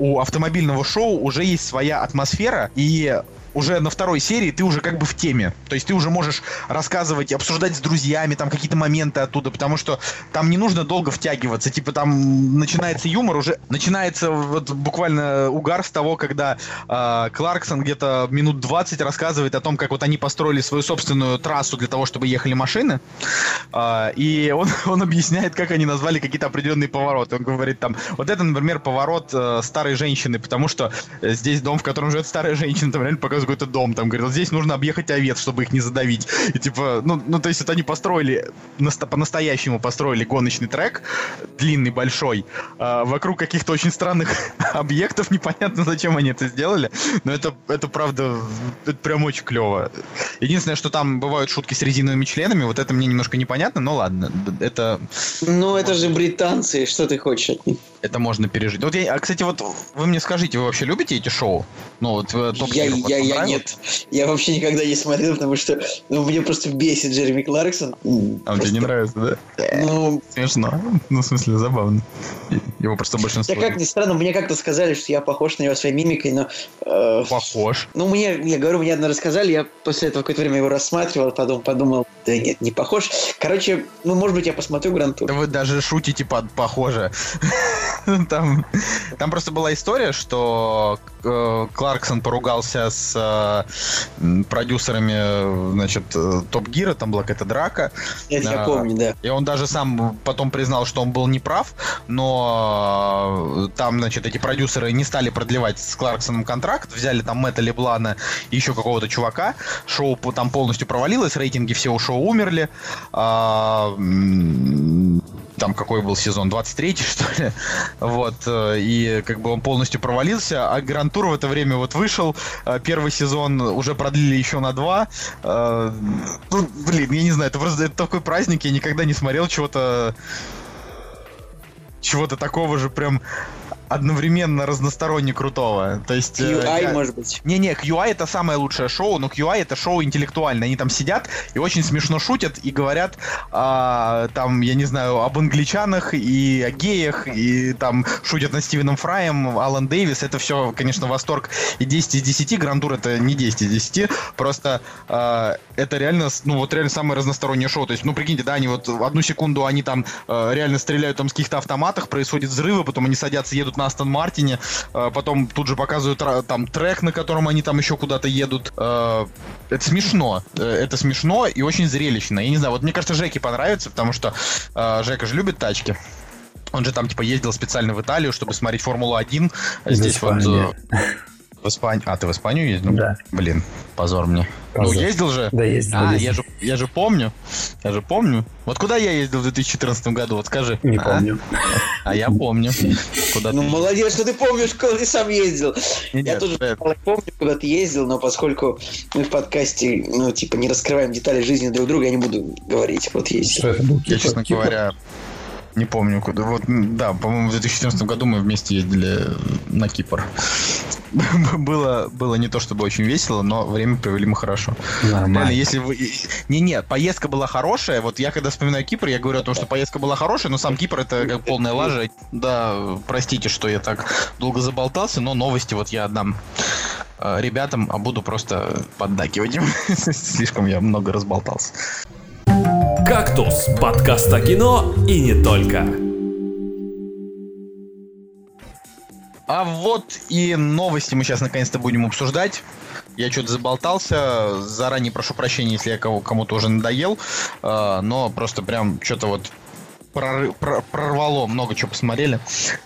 у автомобильного шоу уже есть своя атмосфера, и уже на 2-й серии ты уже как бы в теме. То есть ты уже можешь рассказывать, обсуждать с друзьями там какие-то моменты оттуда, потому что там не нужно долго втягиваться. Типа там начинается юмор, уже начинается вот буквально угар с того, когда Кларксон где-то минут 20 рассказывает о том, как вот они построили свою собственную трассу для того, чтобы ехали машины. И он объясняет, как они назвали какие-то определенные повороты. Он говорит там, вот это, например, поворот старой женщины, потому что здесь дом, в котором живет старая женщина, там реально показывает какой-то дом, там, говорит, вот здесь нужно объехать овец, чтобы их не задавить. И типа, ну, то есть вот они построили, по-настоящему построили гоночный трек, длинный, большой, вокруг каких-то очень странных объектов, непонятно, зачем они это сделали, но это правда, это прям очень клево. Единственное, что там бывают шутки с резиновыми членами, вот это мне немножко непонятно, но ладно, это... Ну, это же британцы, что ты хочешь от них? Это можно пережить. Вот я, кстати, вот вы мне скажите, вы вообще любите эти шоу? Ну, вот топ-серу вот понравилось? Я нет. Я вообще никогда не смотрел, потому что мне просто бесит Джереми Кларксон. Тебе не нравится, да? Ну... Смешно. Ну, в смысле, забавно. Его просто большинство... Да, как ни странно, мне как-то сказали, что я похож на него своей мимикой, но... Похож? Ну, мне одно рассказали, я после этого какое-то время его рассматривал, потом подумал, да нет, не похож. Короче, ну, может быть, я посмотрю Гранд Тур. Да вы даже шутите похоже. Там просто была история, что Кларксон поругался с продюсерами, значит, Топ Гира, там была какая-то драка. Это я помню, да. И он даже сам потом признал, что он был неправ, но там, значит, эти продюсеры не стали продлевать с Кларксоном контракт, взяли там Мэтта Леблана и еще какого-то чувака, шоу там полностью провалилось, рейтинги все у шоу умерли, там какой был сезон, 23-й, что ли, вот, и как бы он полностью провалился, а Гран-тур в это время вот вышел, первый сезон уже продлили еще на 2, ну, блин, я не знаю, это такой праздник, я никогда не смотрел чего-то такого же прям одновременно разносторонне крутого. То есть, QI, может быть? Не-не, QI это самое лучшее шоу, но QI это шоу интеллектуальное. Они там сидят и очень смешно шутят и говорят там, я не знаю, об англичанах и о геях, и там шутят над Стивеном Фраем, Алан Дэвис. Это все, конечно, восторг и 10 из 10. Гран-тур это не 10 из 10. Просто это реально, ну вот реально самое разностороннее шоу. То есть, ну прикиньте, да, они вот одну секунду они там реально стреляют там с каких-то автоматах, происходят взрывы, потом они садятся, едут на Астон Мартине, потом тут же показывают там трек, на котором они там еще куда-то едут. Это смешно и очень зрелищно. Я не знаю, вот мне кажется, Жеке понравится, потому что Жека же любит тачки. Он же там типа ездил специально в Италию, чтобы смотреть Формулу-1. Здесь вот... В Испанию. А, ты в Испанию ездил? Да. Блин, позор мне. Позор. Ну, ездил же? Да, ездил. Я же помню. Я же помню. Вот куда я ездил в 2014 году? Вот скажи. Не помню. А я помню. Куда ну, ты... молодец, что ты помнишь, куда ты сам ездил. Я тоже помню, куда ты ездил, но поскольку мы в подкасте, ну, типа, не раскрываем детали жизни друг друга, я не буду говорить. Вот ездил. Что это был? Я, честно говоря... Не помню, куда. Вот, да, по-моему, в 2014 году мы вместе ездили на Кипр. Было не то чтобы очень весело, но время провели мы хорошо. Нормально. Если вы... Не-не, поездка была хорошая. Вот я когда вспоминаю Кипр, я говорю о том, что поездка была хорошая, но сам Кипр это как полная лажа. Да, простите, что я так долго заболтался, но новости вот я отдам ребятам, а буду просто поддакивать им. Слишком я много разболтался. «Кактус» – подкаст о кино и не только. А вот и новости мы сейчас наконец-то будем обсуждать. Я что-то заболтался, заранее прошу прощения, если я кому-то уже надоел, но просто прям что-то вот прорвало, много чего посмотрели.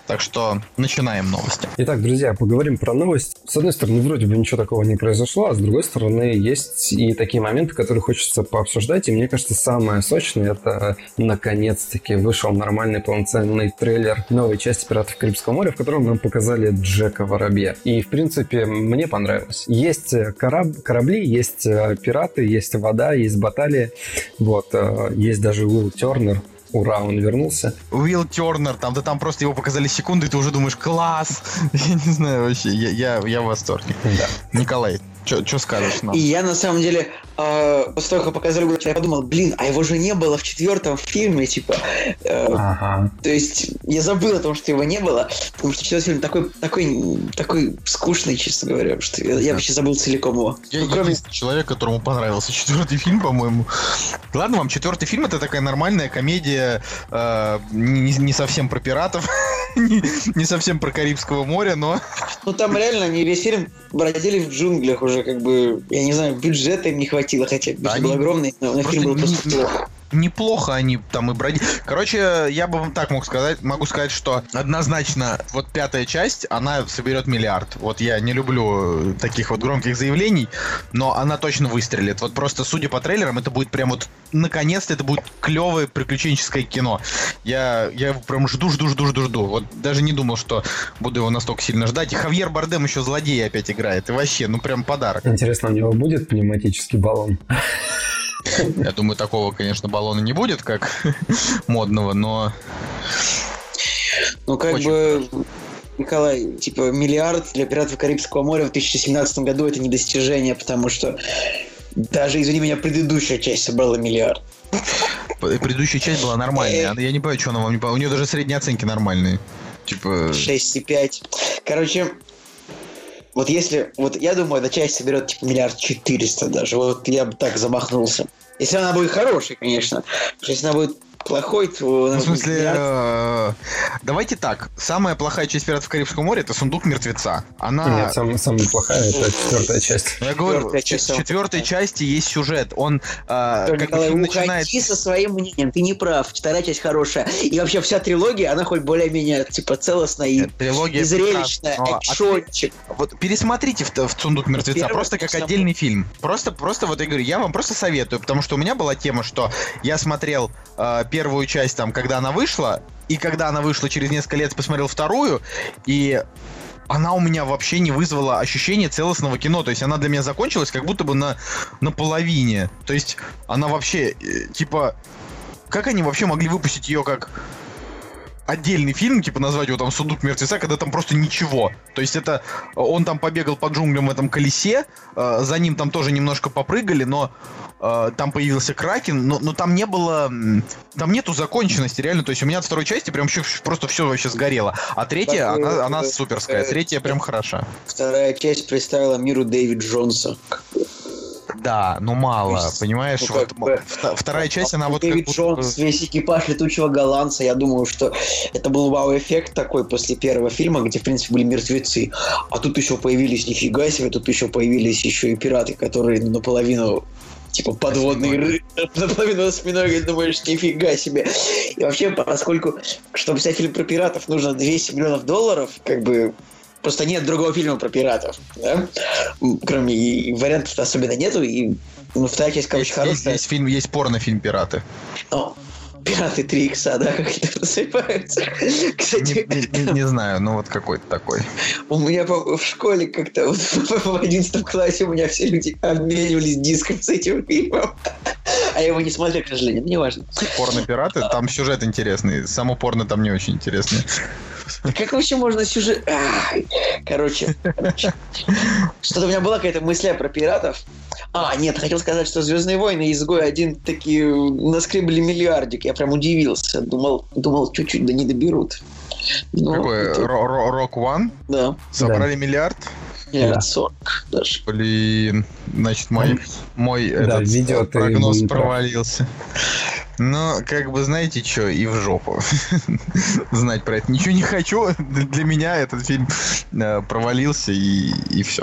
Так что начинаем новости. Итак, друзья, поговорим про новость. С одной стороны, вроде бы ничего такого не произошло, а с другой стороны, есть и такие моменты, которые хочется пообсуждать. И мне кажется, самое сочное — это наконец-таки вышел нормальный полноценный трейлер новой части «Пиратов Карибского моря», в котором нам показали Джека Воробья. И, в принципе, мне понравилось. Есть корабли, есть пираты, есть вода, есть баталии. Вот, есть даже Уилл Тернер. Ура, он вернулся. Уилл Тернер, там просто его показали секунды, и ты уже думаешь, класс! Я не знаю вообще, я в восторге. Да. Николай, что скажешь нам? И я, на самом деле, после того, как показали, я подумал, блин, а его же не было в 4-м фильме, типа. Ага. То есть, я забыл о том, что его не было, потому что 4-й фильм такой скучный, честно говоря, что я вообще забыл целиком его. Кроме человека, которому понравился 4-й фильм, по-моему. Ладно вам, 4-й фильм — это такая нормальная комедия, не совсем про пиратов, не совсем про Карибского моря, но... Ну, там реально они весь фильм бродили в джунглях уже, как бы, я не знаю, бюджета им не хватило, хотя бюджет был огромный, но фильм был просто плохо. Неплохо они там и бродили. Короче, я бы вам так могу сказать, что однозначно вот 5-я часть, она соберет миллиард. Вот я не люблю таких вот громких заявлений, но она точно выстрелит. Вот просто, судя по трейлерам, это будет прям вот, наконец-то, это будет клевое приключенческое кино. Я его прям жду. Вот даже не думал, что буду его настолько сильно ждать. И Хавьер Бардем еще злодея опять играет. И вообще, ну прям подарок. Интересно, у него будет пневматический баллон? Я думаю, такого, конечно, баллона не будет, как модного, но... Ну, как бы, Николай, типа, миллиард для «Пиратов Карибского моря» в 2017 году — это не достижение, потому что даже, извини меня, предыдущая часть собрала миллиард. Предыдущая часть была нормальная. Я не понимаю, что она вам не понравилась. У нее даже средние оценки нормальные. Типа... 6,5. Короче... Вот если, вот я думаю, эта часть соберет типа 400 миллиардов даже, вот я бы так замахнулся. Если она будет хорошей, конечно, если она будет плохой, то... Ну, в смысле, давайте так, самая плохая часть «Пиратов Карибского моря» — это «Сундук мертвеца». Она... Нет, самая плохая — это 4-я часть. Я говорю, в 4-й части есть сюжет, он... Николай, уходи со своим мнением, ты не прав, 2-я часть хорошая. И вообще вся трилогия, она хоть более-менее типа целостная и зрелищная, экшончик. Вот пересмотрите в «Сундук мертвеца», просто как отдельный фильм. Просто вот я говорю, я вам просто советую, потому что у меня была тема, что я смотрел первую часть, там, когда она вышла, и когда она вышла через несколько лет, посмотрел вторую, и она у меня вообще не вызвала ощущения целостного кино. То есть она для меня закончилась как будто бы на половине. То есть она вообще, типа... Как они вообще могли выпустить ее как... отдельный фильм, типа назвать его там «Сундук мертвеца», когда там просто ничего. То есть это... Он там побегал по джунглям в этом колесе, за ним там тоже немножко попрыгали, но там появился Кракен, но там не было... Там нету законченности, реально. То есть у меня от второй части прям просто все вообще сгорело. А третья, она суперская. Третья прям хороша. Вторая часть представила миру Дэвид Джонса. Да, но мало, есть, понимаешь? Ну, вот, вторая часть, она вот Дэвид как будто... Джонс, весь экипаж летучего голландца, я думаю, что это был вау-эффект такой после первого фильма, где, в принципе, были мертвецы. А тут еще появились, нифига себе, тут еще появились еще и пираты, которые наполовину... Типа подводный рыб, наполовину осьминоги, думаешь, нифига себе. И вообще, поскольку, чтобы снять фильм про пиратов, нужно $200 миллионов, как бы... Просто нет другого фильма про пиратов, да? Кроме и вариантов особенно нету. И ну, вторая часть, короче, хорошая. Есть порнофильм «Пираты». О, «Пираты 3 икса», да, как это называется? Кстати, не знаю, ну вот какой-то такой. У меня в школе как-то вот, в 11 классе у меня все люди обменивались диском с этим фильмом. А я его не смотрел, к сожалению, мне важно. Порно-пираты, там сюжет интересный. Само порно там не очень интересное. Как вообще можно сюжет... Короче. Что-то у меня была какая-то мысля про пиратов. Нет, хотел сказать, что «Звездные войны» и «Изгой-1» такие наскребли миллиардик. Я прям удивился. Думал, чуть-чуть да не доберут. Какой? «Рок One»? Да. Собрали миллиард? Нет, 40 даже. Блин, значит, мой этот прогноз провалился. Но, как бы, знаете что, и в жопу. Знать про это ничего не хочу. Для меня этот фильм провалился, и все.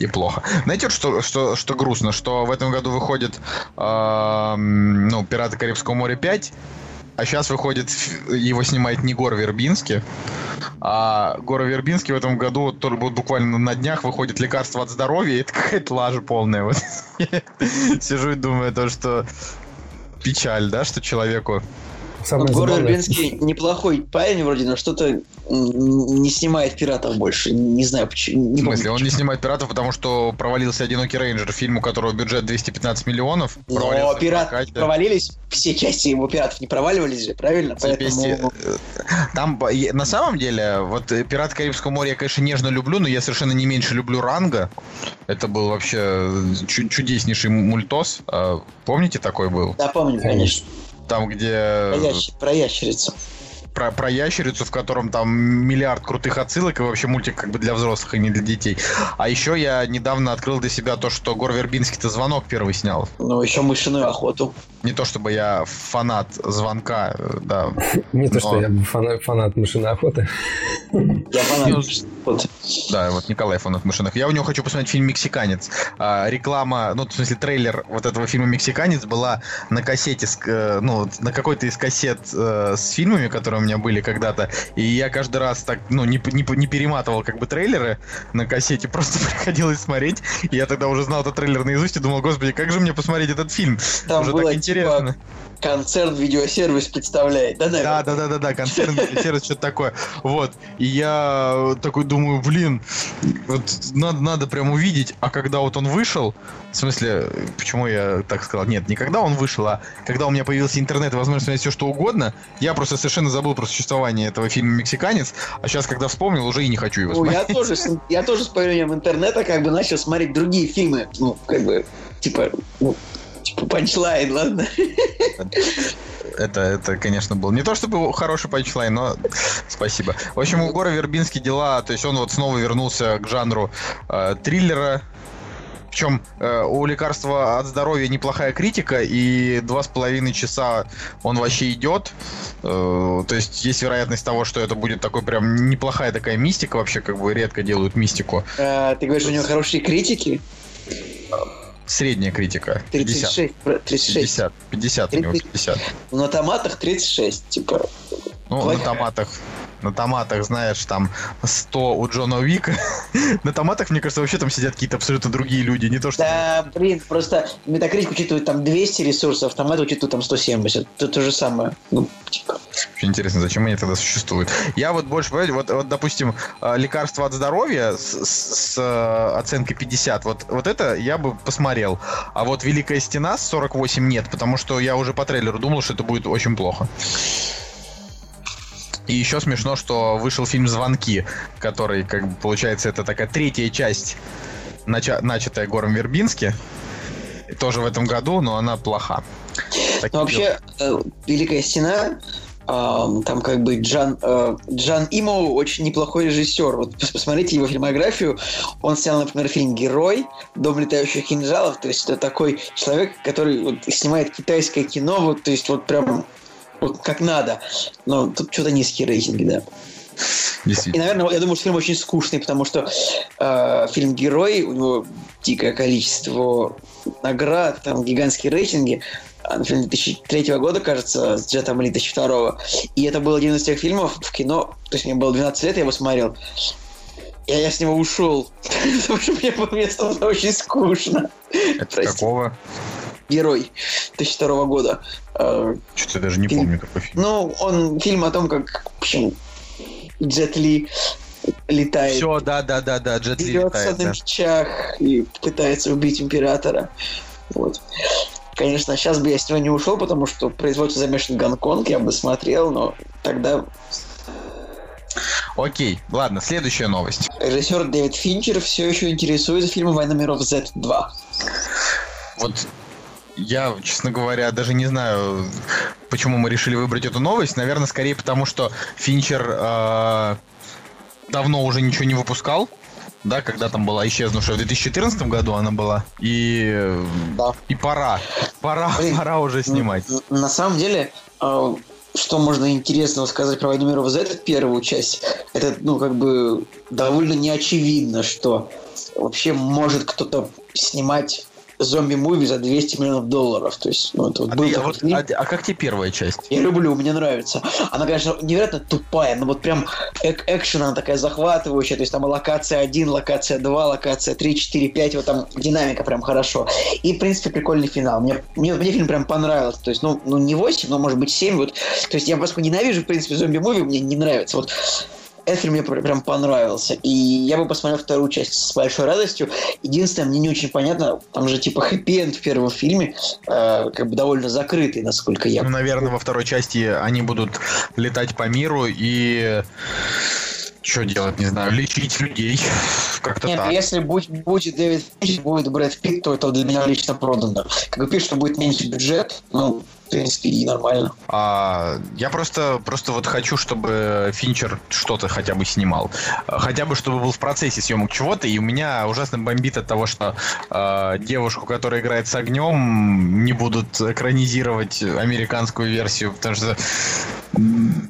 И плохо. Знаете, что грустно? Что в этом году выходит «Пираты Карибского моря 5», а сейчас выходит, его снимает не Гор Вербински, а Гор Вербински в этом году, тоже будет буквально на днях, выходит «Лекарство от здоровья», и это какая-то лажа полная. Вот. Сижу и думаю, то, что печаль, да, что человеку... Гор Вербински неплохой парень вроде, но что-то не снимает пиратов больше. Не знаю, почему. В смысле, он не снимает пиратов, потому что провалился «Одинокий рейнджер», фильм, у которого бюджет $215 миллионов. Но пираты провалились, все части его пиратов не проваливались же, правильно? Поэтому... Там, на самом деле, вот «Пираты Карибского моря» я, конечно, нежно люблю, но я совершенно не меньше люблю «Ранга». Это был вообще чудеснейший мультос. Помните, такой был? Да, помню, конечно. Там, где... Про ящерицу. Про ящерицу, в котором там миллиард крутых отсылок, и вообще мультик как бы для взрослых, а не для детей. А еще я недавно открыл для себя то, что Гор Вербинский-то «Звонок» первый снял. Ну, еще «Мышиную охоту». Не то, чтобы я фанат «Звонка», да. Не то, что я фанат «Мышиной охоты». Я фанат «Мышиной охоты». Да, вот Николай фанат «Мышиных». Я у него хочу посмотреть фильм «Мексиканец». Реклама, ну, в смысле, трейлер вот этого фильма «Мексиканец» была на кассете, ну, на какой-то из кассет с фильмами, которые у меня были когда-то, и я каждый раз так, ну, не перематывал как бы трейлеры на кассете, просто приходилось смотреть, и я тогда уже знал этот трейлер наизусть и думал, господи, как же мне посмотреть этот фильм? Там уже было так интересно. Типа... Концерн-видеосервис представляет, да, наверное? Да, концерн-видеосервис, что-то такое. Вот, и я такой думаю, блин, вот надо прям увидеть, а когда вот он вышел, в смысле, почему я так сказал? Нет, не когда он вышел, а когда у меня появился интернет и возможность смотреть все, что угодно, я просто совершенно забыл про существование этого фильма «Мексиканец», а сейчас, когда вспомнил, уже и не хочу его смотреть. Я тоже с появлением интернета как бы начал смотреть другие фильмы, ну, как бы, типа панчлайн, ладно? Это, конечно, был не то чтобы хороший панчлайн, но спасибо. В общем, у Гора Вербински дела, то есть он вот снова вернулся к жанру триллера. Причем у «Лекарства от здоровья» неплохая критика, и 2,5 часа он вообще идет. То есть есть вероятность того, что это будет такой прям неплохая такая мистика, вообще как бы редко делают мистику. Ты говоришь, у него хорошие критики? Средняя критика. 50. 50. На томатах 36, типа. Ну, на томатах. на томатах, знаешь, там 100 у Джона Уика. На томатах, мне кажется, вообще там сидят какие-то абсолютно другие люди, не то что... Да, блин, просто Metacritic учитывает там 200 ресурсов, а томаты учитывают там 170. Это то же самое. Ну, типа. Очень интересно, зачем они тогда существуют. Я вот больше, вот, допустим, лекарство от здоровья с оценкой 50, вот это я бы посмотрел. А вот «Великая стена» с 48 нет, потому что я уже по трейлеру думал, что это будет очень плохо. И еще смешно, что вышел фильм «Звонки», который, как бы, получается, это такая третья часть, начатая Гором Вербински. Тоже в этом году, но она плоха. Но вообще, «Великая стена», там как бы Джан Имоу очень неплохой режиссер. Вот посмотрите его фильмографию. Он снял, например, фильм «Герой», «Дом летающих кинжалов». То есть это такой человек, который вот снимает китайское кино, вот, то есть вот прям вот как надо. Но тут что-то низкие рейтинги, да. И, наверное, я думаю, что фильм очень скучный, потому что фильм «Герой», у него дикое количество наград, там гигантские рейтинги. Фильм 2003 года, кажется, с Джетом Ли 2002. И это был один из тех фильмов в кино. То есть мне было 12 лет, я его смотрел. Я с него ушел. Потому что мне стало очень скучно. Это какого? «Герой» 2002 года. Что-то я даже не помню такой фильм. Ну, он фильм о том, как... Джет Ли летает. Все, да, Джет Ли летает. На мечах и пытается убить императора. Вот. Конечно, сейчас бы я с него не ушел, потому что производство замешан в Гонконг, я бы смотрел, но тогда... Окей, ладно, следующая новость. Режиссер Дэвид Финчер все еще интересуется фильмом «Война миров Z2». Вот... Я, честно говоря, даже не знаю, почему мы решили выбрать эту новость. Наверное, скорее потому, что Финчер давно уже ничего не выпускал. Да, когда там была исчезнувшая в 2014 году она была. И, да. И пора уже снимать. На самом деле, что можно интересного сказать про «Войну миров Z», первую часть, это, ну, как бы довольно неочевидно, что вообще может кто-то снимать зомби-муви за $200 миллионов. То есть, ну, это вот был такой фильм. А как тебе первая часть? Я люблю, мне нравится. Она, конечно, невероятно тупая, но вот прям экшен, она такая захватывающая. То есть там локация 1, локация 2, локация 3, 4, 5. Вот там динамика прям хорошо. И, в принципе, прикольный финал. Мне фильм прям понравился. То есть, ну не 8, но, может быть, 7. Вот. То есть я просто ненавижу, в принципе, зомби-муви, мне не нравится. Вот. Этот фильм мне прям понравился. И я бы посмотрел вторую часть с большой радостью. Единственное, мне не очень понятно, там же типа хэппи-энд в первом фильме, как бы довольно закрытый, насколько я... Ну, наверное, во второй части они будут летать по миру и... Что делать, не знаю, лечить людей. Как-то нет, так. Если будет Дэвид Финчер, будет Брэд Питт, то это для меня лично продано. Как бы пишут, что будет меньше бюджет, ну, в принципе, и нормально. Я просто вот хочу, чтобы Финчер что-то хотя бы снимал. Хотя бы, чтобы был в процессе съемок чего-то, и у меня ужасно бомбит от того, что девушку, которая играет с огнем, не будут экранизировать американскую версию, потому что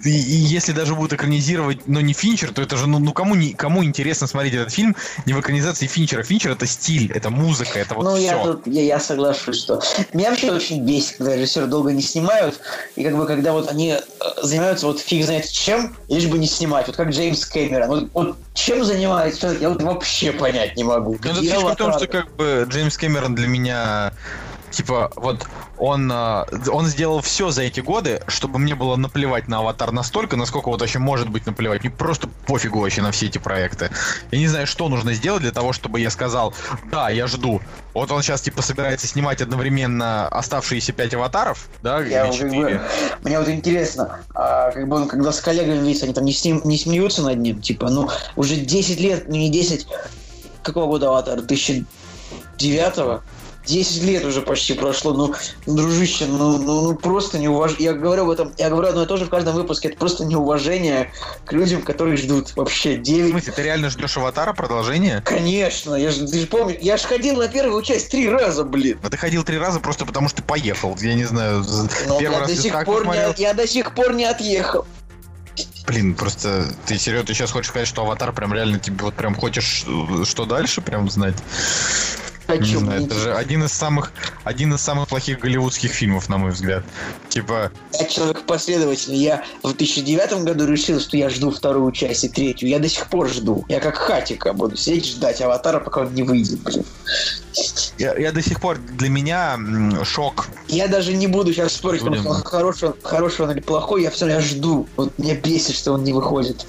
и если даже будут экранизировать, но не Финчер, то это же, ну кому интересно смотреть этот фильм не в экранизации Финчера. Финчер — это стиль, это музыка, это вот все. Ну, я соглашусь, что... Меня вообще очень бесит, когда режиссеры долго не снимают, и как бы когда вот они занимаются вот фиг знает чем, лишь бы не снимать. Вот как Джеймс Кэмерон. Вот чем занимается человек, я вот вообще понять не могу. Ну, это фишка в том, что как бы Джеймс Кэмерон для меня... Типа, вот он сделал все за эти годы, чтобы мне было наплевать на «Аватар» настолько, насколько вот вообще может быть наплевать. Мне просто пофигу вообще на все эти проекты. Я не знаю, что нужно сделать для того, чтобы я сказал: да, я жду. Вот он сейчас типа собирается снимать одновременно оставшиеся 5 «Аватаров», да, или 4. Мне вот интересно, как бы он, когда с коллегами видится, они там не смеются над ним, типа, ну, уже 10 лет, ну не 10, какого года «Аватар», 2009-го? 10 лет уже почти прошло, ну дружище, ну просто неуважение. Я говорю одно и то же в каждом выпуске. Это просто неуважение к людям, которые ждут вообще 9. В смысле, ты реально ждешь «Аватара» продолжение? Конечно, ты же помнишь, я же ходил на первую часть 3 раза, блин. А ты ходил 3 раза просто потому, что ты поехал. Я не знаю, я до сих пор не отъехал. Блин, просто ты, Серёга, ты сейчас хочешь сказать, что «Аватар» прям реально тебе вот прям хочешь что дальше прям знать? Хочу. Не знаю, это же один из самых плохих голливудских фильмов, на мой взгляд. Типа... Я человек последовательный. Я в 2009 году решил, что я жду вторую часть и третью. Я до сих пор жду. Я как Хатико буду сидеть ждать «Аватара», пока он не выйдет, блин. Я до сих пор... Для меня шок. Я даже не буду сейчас спорить, потому что хороший он или плохой. Я все равно жду. Вот меня бесит, что он не выходит.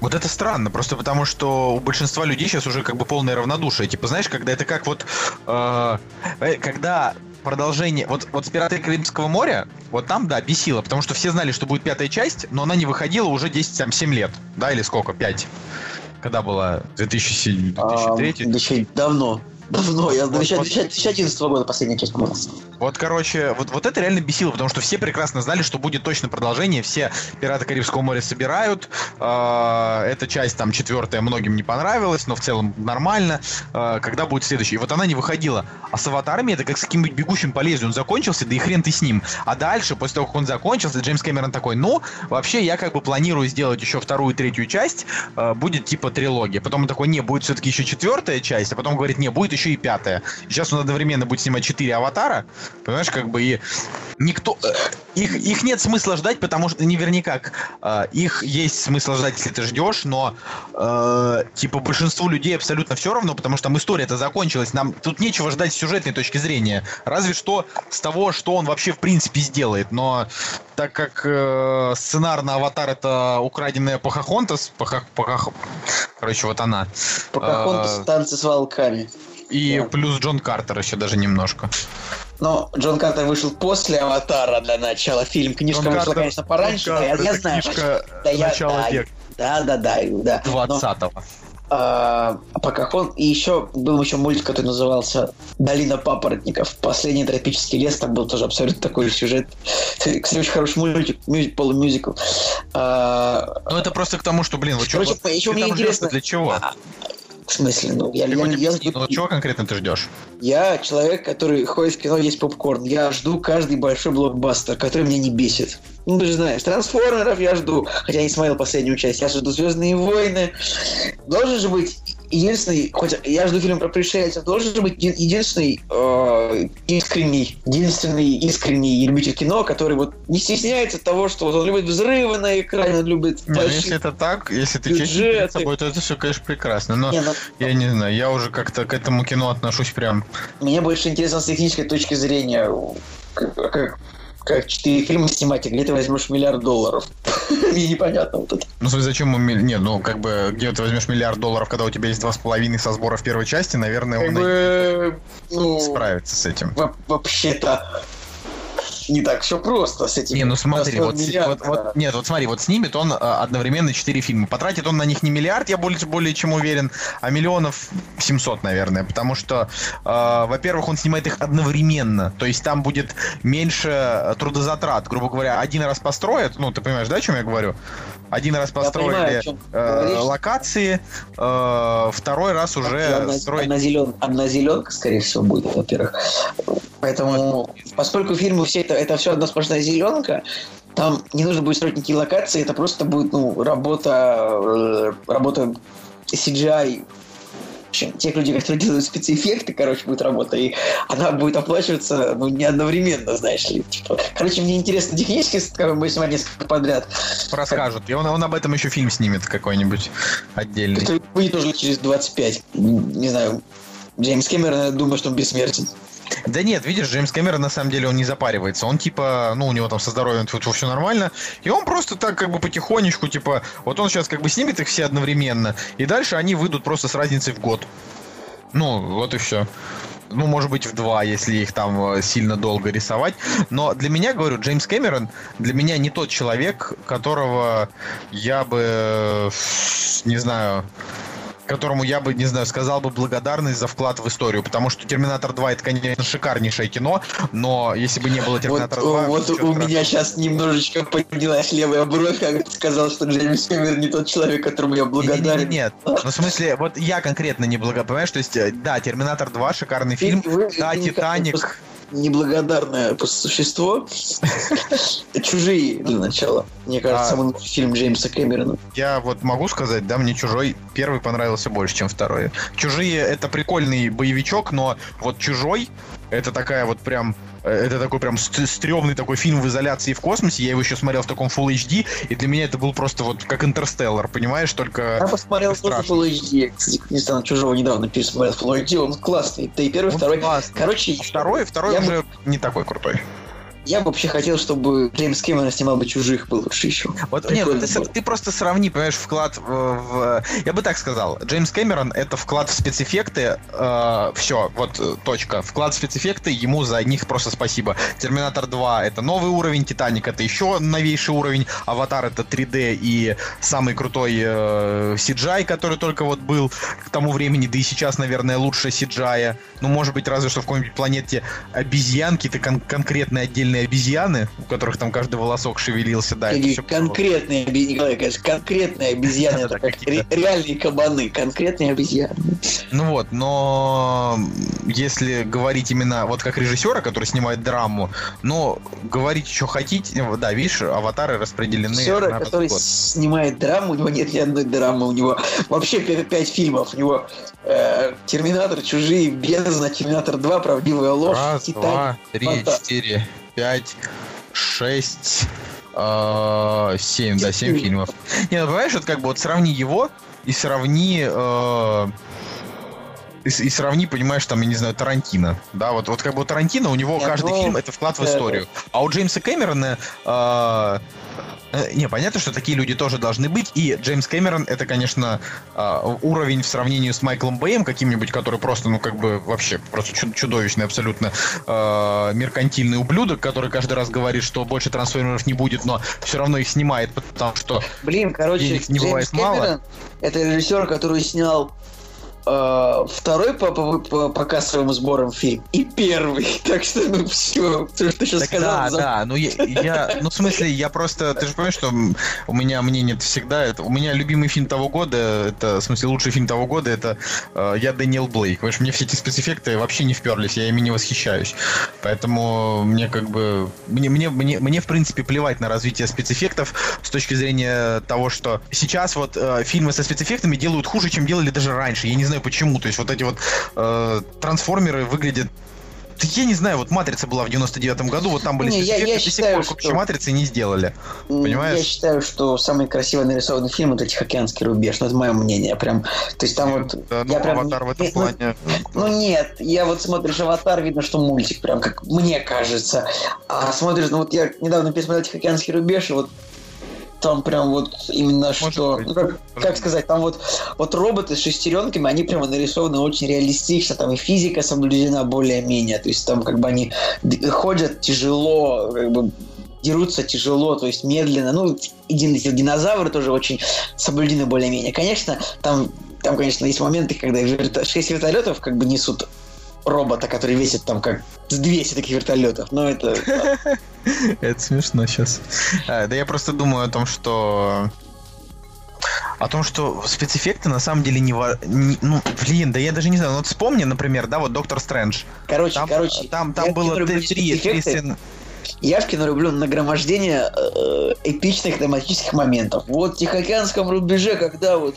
Вот это странно, просто потому что у большинства людей сейчас уже как бы полное равнодушие. Типа, знаешь, когда это как вот... когда продолжение... Вот с «Пираты Карибского моря», вот там, да, бесило, потому что все знали, что будет пятая часть, но она не выходила уже 7 лет. Да, или сколько? 5. Когда была? 2007, 2003? Давно. Я до 2011 года последняя часть была. Вот, короче, вот это реально бесило, потому что все прекрасно знали, что будет точно продолжение. Все «Пираты Карибского моря» собирают. Эта часть, там, 4-я, многим не понравилась, но в целом нормально. Когда будет следующая? И вот она не выходила. А с «Аватарами» это как с каким-нибудь «Бегущим по лезвию». Он закончился, да и хрен ты с ним. А дальше, после того, как он закончился, Джеймс Кэмерон такой: ну, вообще, я как бы планирую сделать еще вторую и третью часть. Будет типа трилогия. Потом он такой: не, будет все-таки еще 4-я часть. А потом говорит: не, будет еще и 5-я. Сейчас он одновременно будет снимать 4 «Аватара». Понимаешь, как бы, и никто... Их нет смысла ждать, потому что наверняка их есть смысл ждать, если ты ждешь, но типа большинству людей абсолютно все равно, потому что там история-то закончилась. Нам тут нечего ждать с сюжетной точки зрения. Разве что с того, что он вообще в принципе сделает. Но так как сценарный «Аватар» — это украденная Покахонтас... Короче, вот она. Покахонтас, танцы с волками. И плюс Джон Картер еще даже немножко. Но Джон Картер вышел после «Аватара» для начала. Фильм, книжка Джон вышла, Картер, конечно, пораньше. Джон Картер, я знаю. Книжка начала века. Да. 20-го. Но, и еще был мультик, который назывался «Долина папоротников. Последний тропический лес». Там был тоже абсолютно такой сюжет. Кстати, очень хороший мультик, полумюзикл. Ну, это просто к тому, что, блин, вы что, еще мне интересно, для чего? В смысле? Ну, чего конкретно ты ждешь? Я человек, который ходит в кино есть попкорн. Я жду каждый большой блокбастер, который меня не бесит. Ну, ты же знаешь, «Трансформеров» я жду, хотя не смотрел последнюю часть. Я жду «Звездные войны». Должен же быть единственный, хоть я жду фильм про пришельцев, должен же быть единственный искренний любитель кино, который вот не стесняется того, что вот он любит взрывы на экране, он любит... Не, если это так, если ты честен перед собой, то это все, конечно, прекрасно. Но я не знаю, я уже как-то к этому кино отношусь прям... Мне больше интересно с технической точки зрения, как 4 фильма снимать, и где ты возьмешь $1 миллиард? Мне непонятно вот это. Ну, зачем он... где ты возьмешь $1 миллиард, когда у тебя есть 2,5 со сборов первой части, наверное, он справится с этим. Вообще-то... Не так все просто с этим. Не, ну смотри, вот с «Снимет» он одновременно 4 фильма. Потратит он на них не $1 миллиард, я более чем уверен, а $700 миллионов, наверное. Потому что, во-первых, он снимает их одновременно. То есть там будет меньше трудозатрат. Грубо говоря, один раз построят, ну, ты понимаешь, да, о чем я говорю? Один раз построили локации, второй раз уже строить... Одна зеленка, скорее всего, будет, во-первых. Поэтому, поскольку фильмы все это все одна сплошная зеленка, там не нужно будет строить никакие локации, это просто будет работа CGI. Тех людей, которые делают спецэффекты, будет работа, и она будет оплачиваться не одновременно, знаешь ли. Мне интересно технически, скажем, мы снимать несколько подряд. Расскажут. И он об этом еще фильм снимет какой-нибудь отдельный. Это будет уже через 25. Не знаю. Джеймс Кэмерон, думаю, что он бессмертен. Да нет, видишь, Джеймс Кэмерон, на самом деле, он не запаривается. Он типа, у него там со здоровьем все нормально. И он просто так потихонечку, он сейчас снимет их все одновременно. И дальше они выйдут просто с разницей в год. Ну, вот и все. Ну, может быть, в 2, если их там сильно долго рисовать. Но для меня, говорю, Джеймс Кэмерон для меня не тот человек, которого я бы, не знаю... которому я бы, не знаю, сказал бы благодарность за вклад в историю, потому что «Терминатор 2» — это, конечно, шикарнейшее кино, но если бы не было «Терминатора 2». Вот у меня сейчас немножечко поднялась левая бровь, когда ты сказал, что Джеймс Кэмерон не тот человек, которому я благодарен. Нет, в смысле, я конкретно не благодарен, понимаешь, то есть, да, «Терминатор 2» — шикарный фильм, да, «Титаник». неблагодарное существо. «Чужие» для начала. Мне кажется, самый лучший фильм Джеймса Кэмерона. Я вот могу сказать, да, мне «Чужой» первый понравился больше, чем второй. «Чужие» — это прикольный боевичок, но вот «Чужой» — это такая вот прям... Это такой прям стрёмный такой фильм в изоляции в космосе. Я его еще смотрел в таком Full HD, и для меня это был просто вот как «Интерстеллар», понимаешь, только... Я посмотрел тоже Full HD. Кстати, не знаю, «Чужого» недавно пересмотрел Full HD, он классный. Да и первый, он второй... Классный. Короче... Второй уже не такой крутой. Я бы вообще хотел, чтобы Джеймс Кэмерон снимал бы «Чужих» бы лучше еще. Вот, нет, ты просто сравни, понимаешь, вклад в... Я бы так сказал, Джеймс Кэмерон — это вклад в спецэффекты, все, вот, точка. Вклад в спецэффекты, ему за них просто спасибо. «Терминатор 2» — это новый уровень, «Титаник» — это еще новейший уровень, «Аватар» — это 3D и самый крутой CGI, который только вот был к тому времени, да и сейчас, наверное, лучше CGI. Ну, может быть, разве что в какой-нибудь «Планете обезьянки» это конкретный отдельный обезьяны, у которых там каждый волосок шевелился, да. Или конкретные обезьяны, конечно, конкретные обезьяны, это как реальные кабаны, конкретные обезьяны. Ну вот, но если говорить именно вот как режиссера, который снимает драму, но говорить, что хотите, да, видишь, «Аватары» распределены. Режиссера, который снимает драму, у него нет ни одной драмы, у него вообще 5 фильмов, у него «Терминатор», «Чужие», «Бездна», «Терминатор 2», «Правдивая ложь», «Титаник». 7 фильмов. Не, ну, понимаешь, вот как бы вот сравни его и сравни... И сравни, понимаешь, там, я не знаю, Тарантино. Да, вот как бы у Тарантино, у него каждый фильм — это вклад в историю. А у Джеймса Кэмерона... Не, понятно, что такие люди тоже должны быть. И Джеймс Кэмерон — это, конечно, уровень в сравнении с Майклом Бэем каким-нибудь, который просто, ну, как бы, вообще просто чудовищный абсолютно меркантильный ублюдок, который каждый раз говорит, что больше трансформеров не будет, но все равно их снимает, потому что денег не бывает мало. Кэмерон — это режиссер, который снял второй по кассовым сборам фильм и первый, так что ну все, то, что ты сейчас так сказал. Да, ну я, ну в смысле, я просто, ты же понимаешь, что у меня мнение всегда, это у меня любимый фильм того года, это в смысле лучший фильм того года, это я Дэниел Дэй-Льюис, потому что мне все эти спецэффекты вообще не вперлись, я ими не восхищаюсь, поэтому мне как бы мне в принципе плевать на развитие спецэффектов с точки зрения того, что сейчас вот фильмы со спецэффектами делают хуже, чем делали даже раньше, я не знаю почему, то есть вот эти вот трансформеры выглядят... Я не знаю, вот «Матрица» была в 99-м году, вот там были спецэффекты, до сих пор вообще «Матрицы» не сделали, понимаешь? Я считаю, что самый красиво нарисованный фильм — это «Тихоокеанский рубеж», ну это мое мнение, прям, то есть там вот... Да, ну, я прям... «Аватар» в этом плане... Ну нет, я вот смотришь «Аватар», видно, что мультик, прям как мне кажется, а смотришь, ну вот я недавно пересмотрел «Тихоокеанский рубеж», и вот там прям вот именно может что... Быть, ну, как сказать, там вот роботы с шестеренками, они прямо нарисованы очень реалистично, там и физика соблюдена более-менее, то есть там как бы они ходят тяжело, как бы дерутся тяжело, то есть медленно, ну, и динозавры тоже очень соблюдены более-менее. Конечно, там конечно, есть моменты, когда 6 вертолетов как бы несут робота, который весит там как 200 таких вертолетов, но это... Это смешно сейчас. Да я просто думаю о том, что спецэффекты на самом деле ну, блин, да я даже не знаю. Вот вспомни, например, да, вот «Доктор Стрэндж». Короче. Там было 3 сцены. Я в кино люблю нагромождение эпичных драматических моментов. Вот в «Тихоокеанском рубеже», когда вот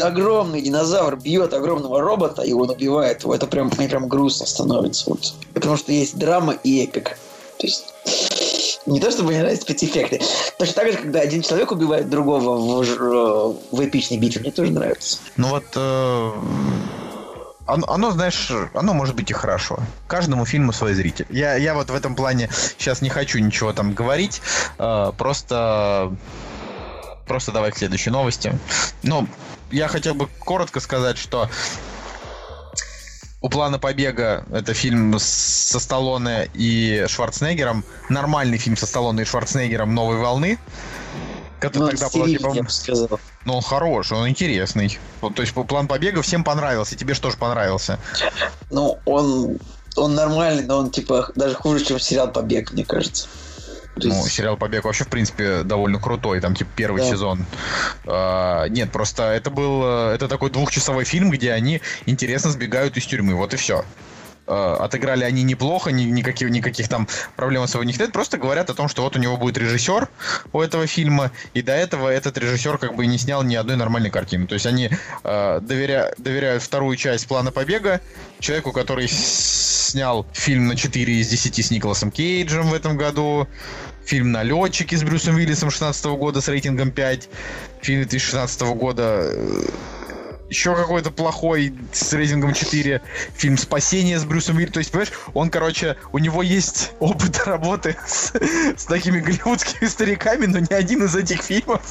огромный динозавр бьет огромного робота, и он убивает его. Это прям, мне прям грустно становится. Вот. Потому что есть драма и эпик. То есть не то, чтобы мне нравятся спецэффекты. Точно так же, когда один человек убивает другого в эпичной битве, мне тоже нравится. Ну вот... Оно, знаешь, оно может быть и хорошо. Каждому фильму свой зритель. Я вот в этом плане сейчас не хочу ничего там говорить. Просто давай к следующей новости. Ну, я хотел бы коротко сказать, что «У плана побега» — это фильм со Сталлоне и Шварценеггером. Нормальный фильм со Сталлоне и Шварценеггером «Новой волны». Который тогда был, типа, я бы сказал. Но он хороший, он интересный. Вот, то есть «План побега» всем понравился, тебе же тоже понравился. Ну, он нормальный, но он типа даже хуже, чем сериал «Побег», мне кажется. Ну, сериал «Побег» вообще, в принципе, довольно крутой. Там, типа, первый сезон. Нет, просто это такой 2-часовой фильм, где они интересно сбегают из тюрьмы. Вот и все. Отыграли они неплохо, никаких там проблем особо у них нет, просто говорят о том, что вот у него будет режиссер у этого фильма, и до этого этот режиссер как бы и не снял ни одной нормальной картины. То есть они доверяют вторую часть «Плана побега» человеку, который снял фильм на 4 из 10 с Николасом Кейджем в этом году, фильм «Налетчики» с Брюсом Уиллисом 16 года с рейтингом 5, фильм 2016 года... Еще какой-то плохой с рейтингом 4 фильм «Спасение» с Брюсом Уиллисом. То есть, понимаешь, он, короче, у него есть опыт работы с такими голливудскими стариками, но ни один из этих фильмов,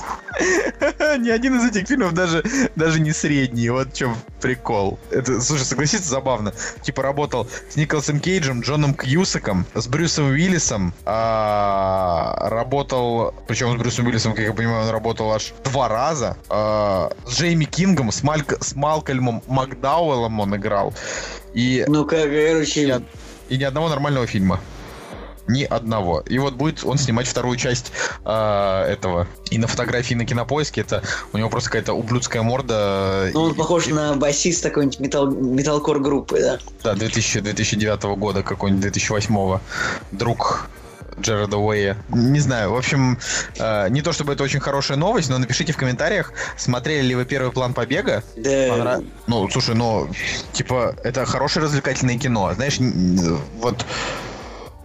даже не средний. Вот в чем прикол. Это, слушай, согласиться, забавно. Типа работал с Николасом Кейджем, Джоном Кьюсаком, с Брюсом Уиллисом. Работал, причем с Брюсом Уиллисом, как я понимаю, он работал аж 2 раза. С Джейми Кингом, с Малкольмом Макдауэллом он играл. И, ну, короче... И ни одного нормального фильма. Ни одного. И вот будет он снимать вторую часть этого. И на фотографии на Кинопоиске это у него просто какая-то ублюдская морда. Ну, он похож на басиста какой-нибудь металкор-группы, да? Да, 2009 года, какой-нибудь 2008. Друг... Джареда Уэя. Не знаю, в общем, не то чтобы это очень хорошая новость, но напишите в комментариях, смотрели ли вы первый «План побега». Да. Ну, слушай, ну, типа, это хорошее развлекательное кино. Знаешь, вот...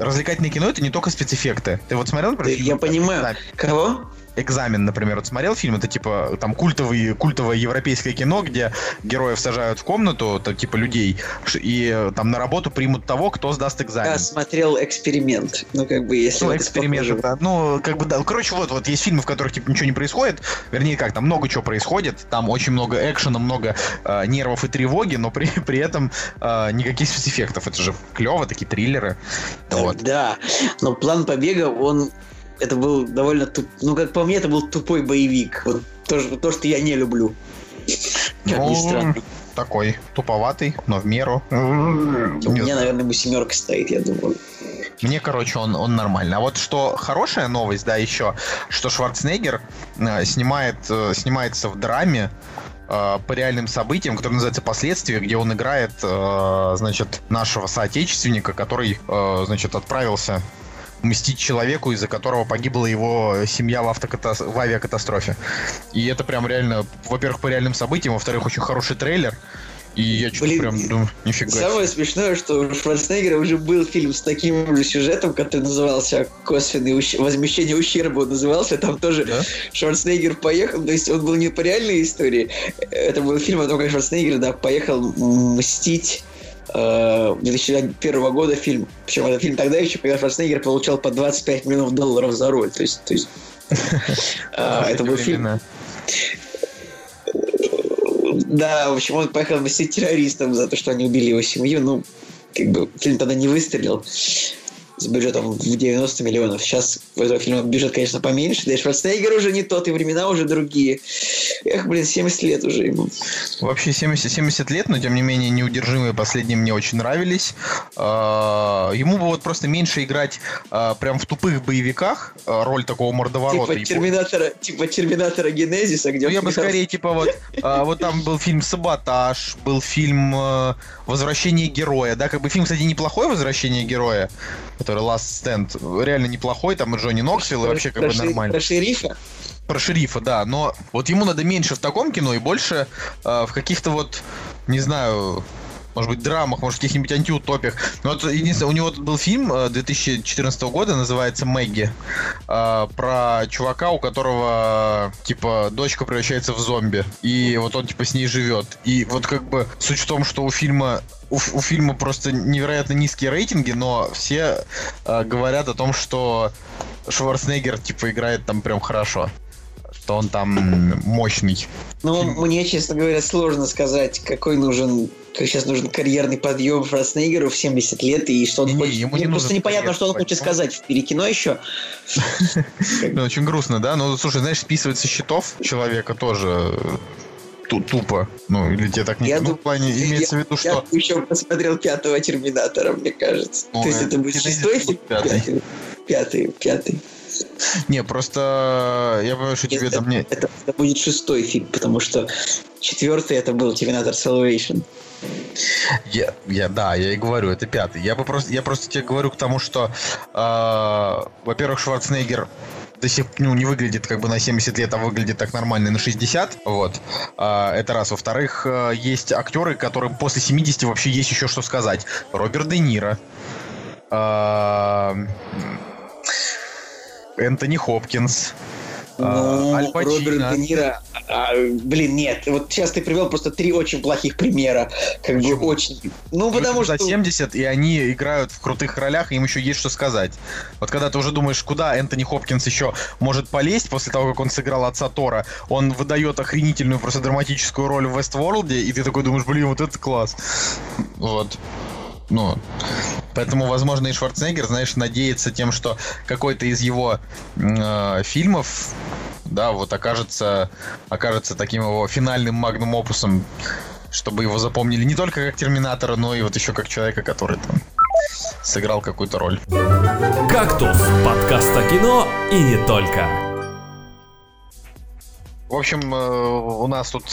Развлекательное кино — это не только спецэффекты. Ты вот смотрел, например, фильм? Я понимаю. Да. Кого? «Экзамен», например, вот смотрел фильм, это типа там культовое европейское кино, где героев сажают в комнату, там, типа людей, и там на работу примут того, кто сдаст экзамен. Я смотрел «Эксперимент», ну как бы если... Ну, «Эксперимент», это, ну как бы да, короче, вот есть фильмы, в которых типа ничего не происходит, вернее как, там много чего происходит, там очень много экшена, много нервов и тревоги, но при этом никаких спецэффектов, это же клево, такие триллеры. Вот. Да, но «План побега», он... Это был довольно... Ну, как по мне, это был тупой боевик. Вот то, что я не люблю. Как ни странно. Такой туповатый, но в меру. У меня, наверное, «семерка» стоит, я думаю. Мне, короче, он нормальный. А вот что хорошая новость, да, еще, что Шварценеггер снимается в драме по реальным событиям, который называется «Последствия», где он играет, значит, нашего соотечественника, который, значит, отправился мстить человеку, из-за которого погибла его семья в авиакатастрофе. И это прям реально, во-первых, по реальным событиям, во-вторых, очень хороший трейлер. И я что-то прям думаю, нифига. Самое смешное, что у Шварценеггера уже был фильм с таким же сюжетом, который назывался «Косвенное возмещение ущерба», он назывался, там тоже, да? Шварценеггер поехал, то есть он был не по реальной истории, это был фильм о том, как Шварценеггер, да, поехал мстить. 2001 года фильм. Причем этот фильм тогда еще, когда Шварценеггер получал по $25 миллионов за роль. То есть это был фильм. Да, в общем, он поехал мстить террористам за то, что они убили его семью. Ну, как бы фильм тогда не выстрелил с бюджетом в 90 миллионов. Сейчас у этого фильма бюджет, конечно, поменьше. Да и Шварценеггер уже не тот, и времена уже другие. Эх, блин, 70 лет уже ему. Вообще 70 лет, но, тем не менее, «Неудержимые» последние мне очень нравились. Ему бы вот просто меньше играть прям в тупых боевиках, роль такого мордоворота. Типа «Терминатора Генезиса», где... Ну, я бы скорее, типа, вот там был фильм «Саботаж», был фильм «Возвращение героя». Да, как бы фильм, кстати, неплохой, «Возвращение героя», который Last Stand, реально неплохой, там и Джонни Ноксвилл, и вообще как бы нормально. Про шерифа? Про шерифа, да, но вот ему надо меньше в таком кино и больше в каких-то вот, не знаю, может быть, драмах, может, каких-нибудь антиутопиях. Но вот единственное, у него был фильм 2014 года, называется «Мэгги», про чувака, у которого, типа, дочка превращается в зомби, и вот он, типа, с ней живет. И вот как бы суть в том, что у фильма просто невероятно низкие рейтинги, но все говорят о том, что Шварценеггер, типа, играет там прям хорошо, что он там мощный. Ну, мне, честно говоря, сложно сказать, как сейчас нужен карьерный подъем Шварценеггеру в 70 лет, и что он хочет... Ему не просто непонятно, что он хочет сказать. Впереди кино еще. Очень грустно, да? Ну, слушай, знаешь, списывать со счетов человека тоже... Тупо. Ну, или тебе так не... в плане имеется в виду, что... Я еще посмотрел 5-го «Терминатора», мне кажется. То есть это будет 6-й? 5-й. Не, просто я понимаю, что тебе там... Это будет шестой фильм, потому что четвертый это был «Терминатор Salvation». Да, я и говорю, это пятый. Я просто тебе говорю к тому, что, во-первых, Шварценеггер до сих пор не выглядит как бы на 70 лет, а выглядит так нормально на 60. Вот. Это раз. Во-вторых, есть актеры, которым после 70 вообще есть еще что сказать. Роберт Де Ниро. Энтони Хопкинс. Ну, Роберт Де Ниро... Блин, нет. Вот сейчас ты привел просто три очень плохих примера. Как бы очень... Ну, потому что... За 70, и они играют в крутых ролях, и им еще есть что сказать. Вот когда ты уже думаешь, куда Энтони Хопкинс еще может полезть после того, как он сыграл отца Тора, он выдает охренительную просто драматическую роль в Вестворлде, и ты такой думаешь, блин, вот это класс. Вот. Ну, поэтому, возможно, и Шварценеггер, знаешь, надеется тем, что какой-то из его фильмов, да, вот окажется таким его финальным магнум-опусом, чтобы его запомнили не только как Терминатора, но и вот еще как человека, который там сыграл какую-то роль. «Кактус» — подкаст о кино и не только. В общем, у нас тут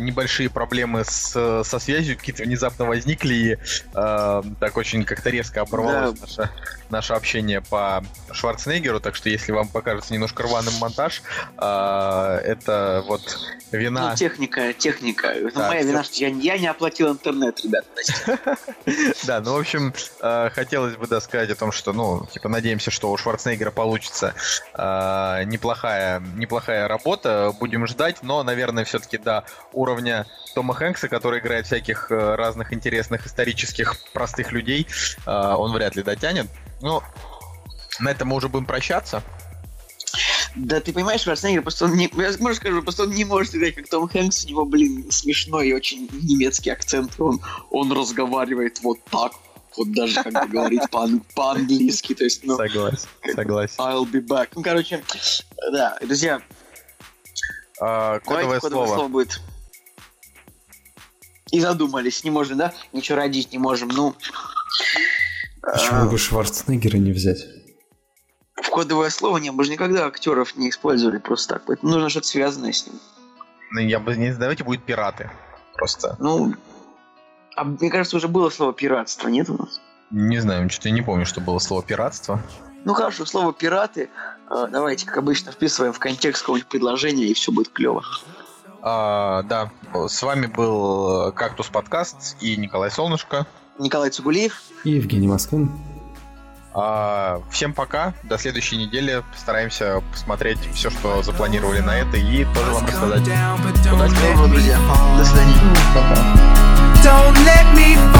небольшие проблемы со связью, какие-то внезапно возникли, и так очень как-то резко оборвалось наше общение по Шварценеггеру, так что если вам покажется немножко рваным монтаж, это вот вина... Ну, техника. Это моя вина, что я не оплатил интернет, ребят. Да, ну, в общем, хотелось бы сказать о том, что, ну, типа, надеемся, что у Шварценеггера получится неплохая работа. Будем ждать, но, наверное, все-таки до уровня Тома Хэнкса, который играет всяких разных интересных исторических простых людей, он вряд ли дотянет. Но на этом мы уже будем прощаться. Да, ты понимаешь, Шварценеггер, просто он не... Я скажу, просто он не может играть как Том Хэнкс. У него, блин, смешной и очень немецкий акцент. Он разговаривает вот так. Вот даже как бы говорить по-английски. То есть, ну, согласен. I'll be back. Ну, короче, да, друзья... Кодовое слово будет. И задумались, не можем, да? Ничего родить не можем, ну... Почему бы Шварценеггера не взять? В кодовое слово мы же никогда актеров не использовали просто так. Поэтому нужно что-то связанное с ним. Ну, давайте будет пираты. Просто. Ну, мне кажется, уже было слово пиратство, нет у нас? Не знаю, что-то я не помню, что было слово пиратство. Ну, хорошо, слово «пираты» давайте, как обычно, вписываем в контекст какого-нибудь предложения, и все будет клево. Да, с вами был «Кактус подкаст» и Николай Солнышко. Николай Цугулиев. И Евгений Москвин. Всем пока, до следующей недели. Постараемся посмотреть все, что запланировали на это, и тоже вам рассказать. Удачи, друзья. До свидания. Пока.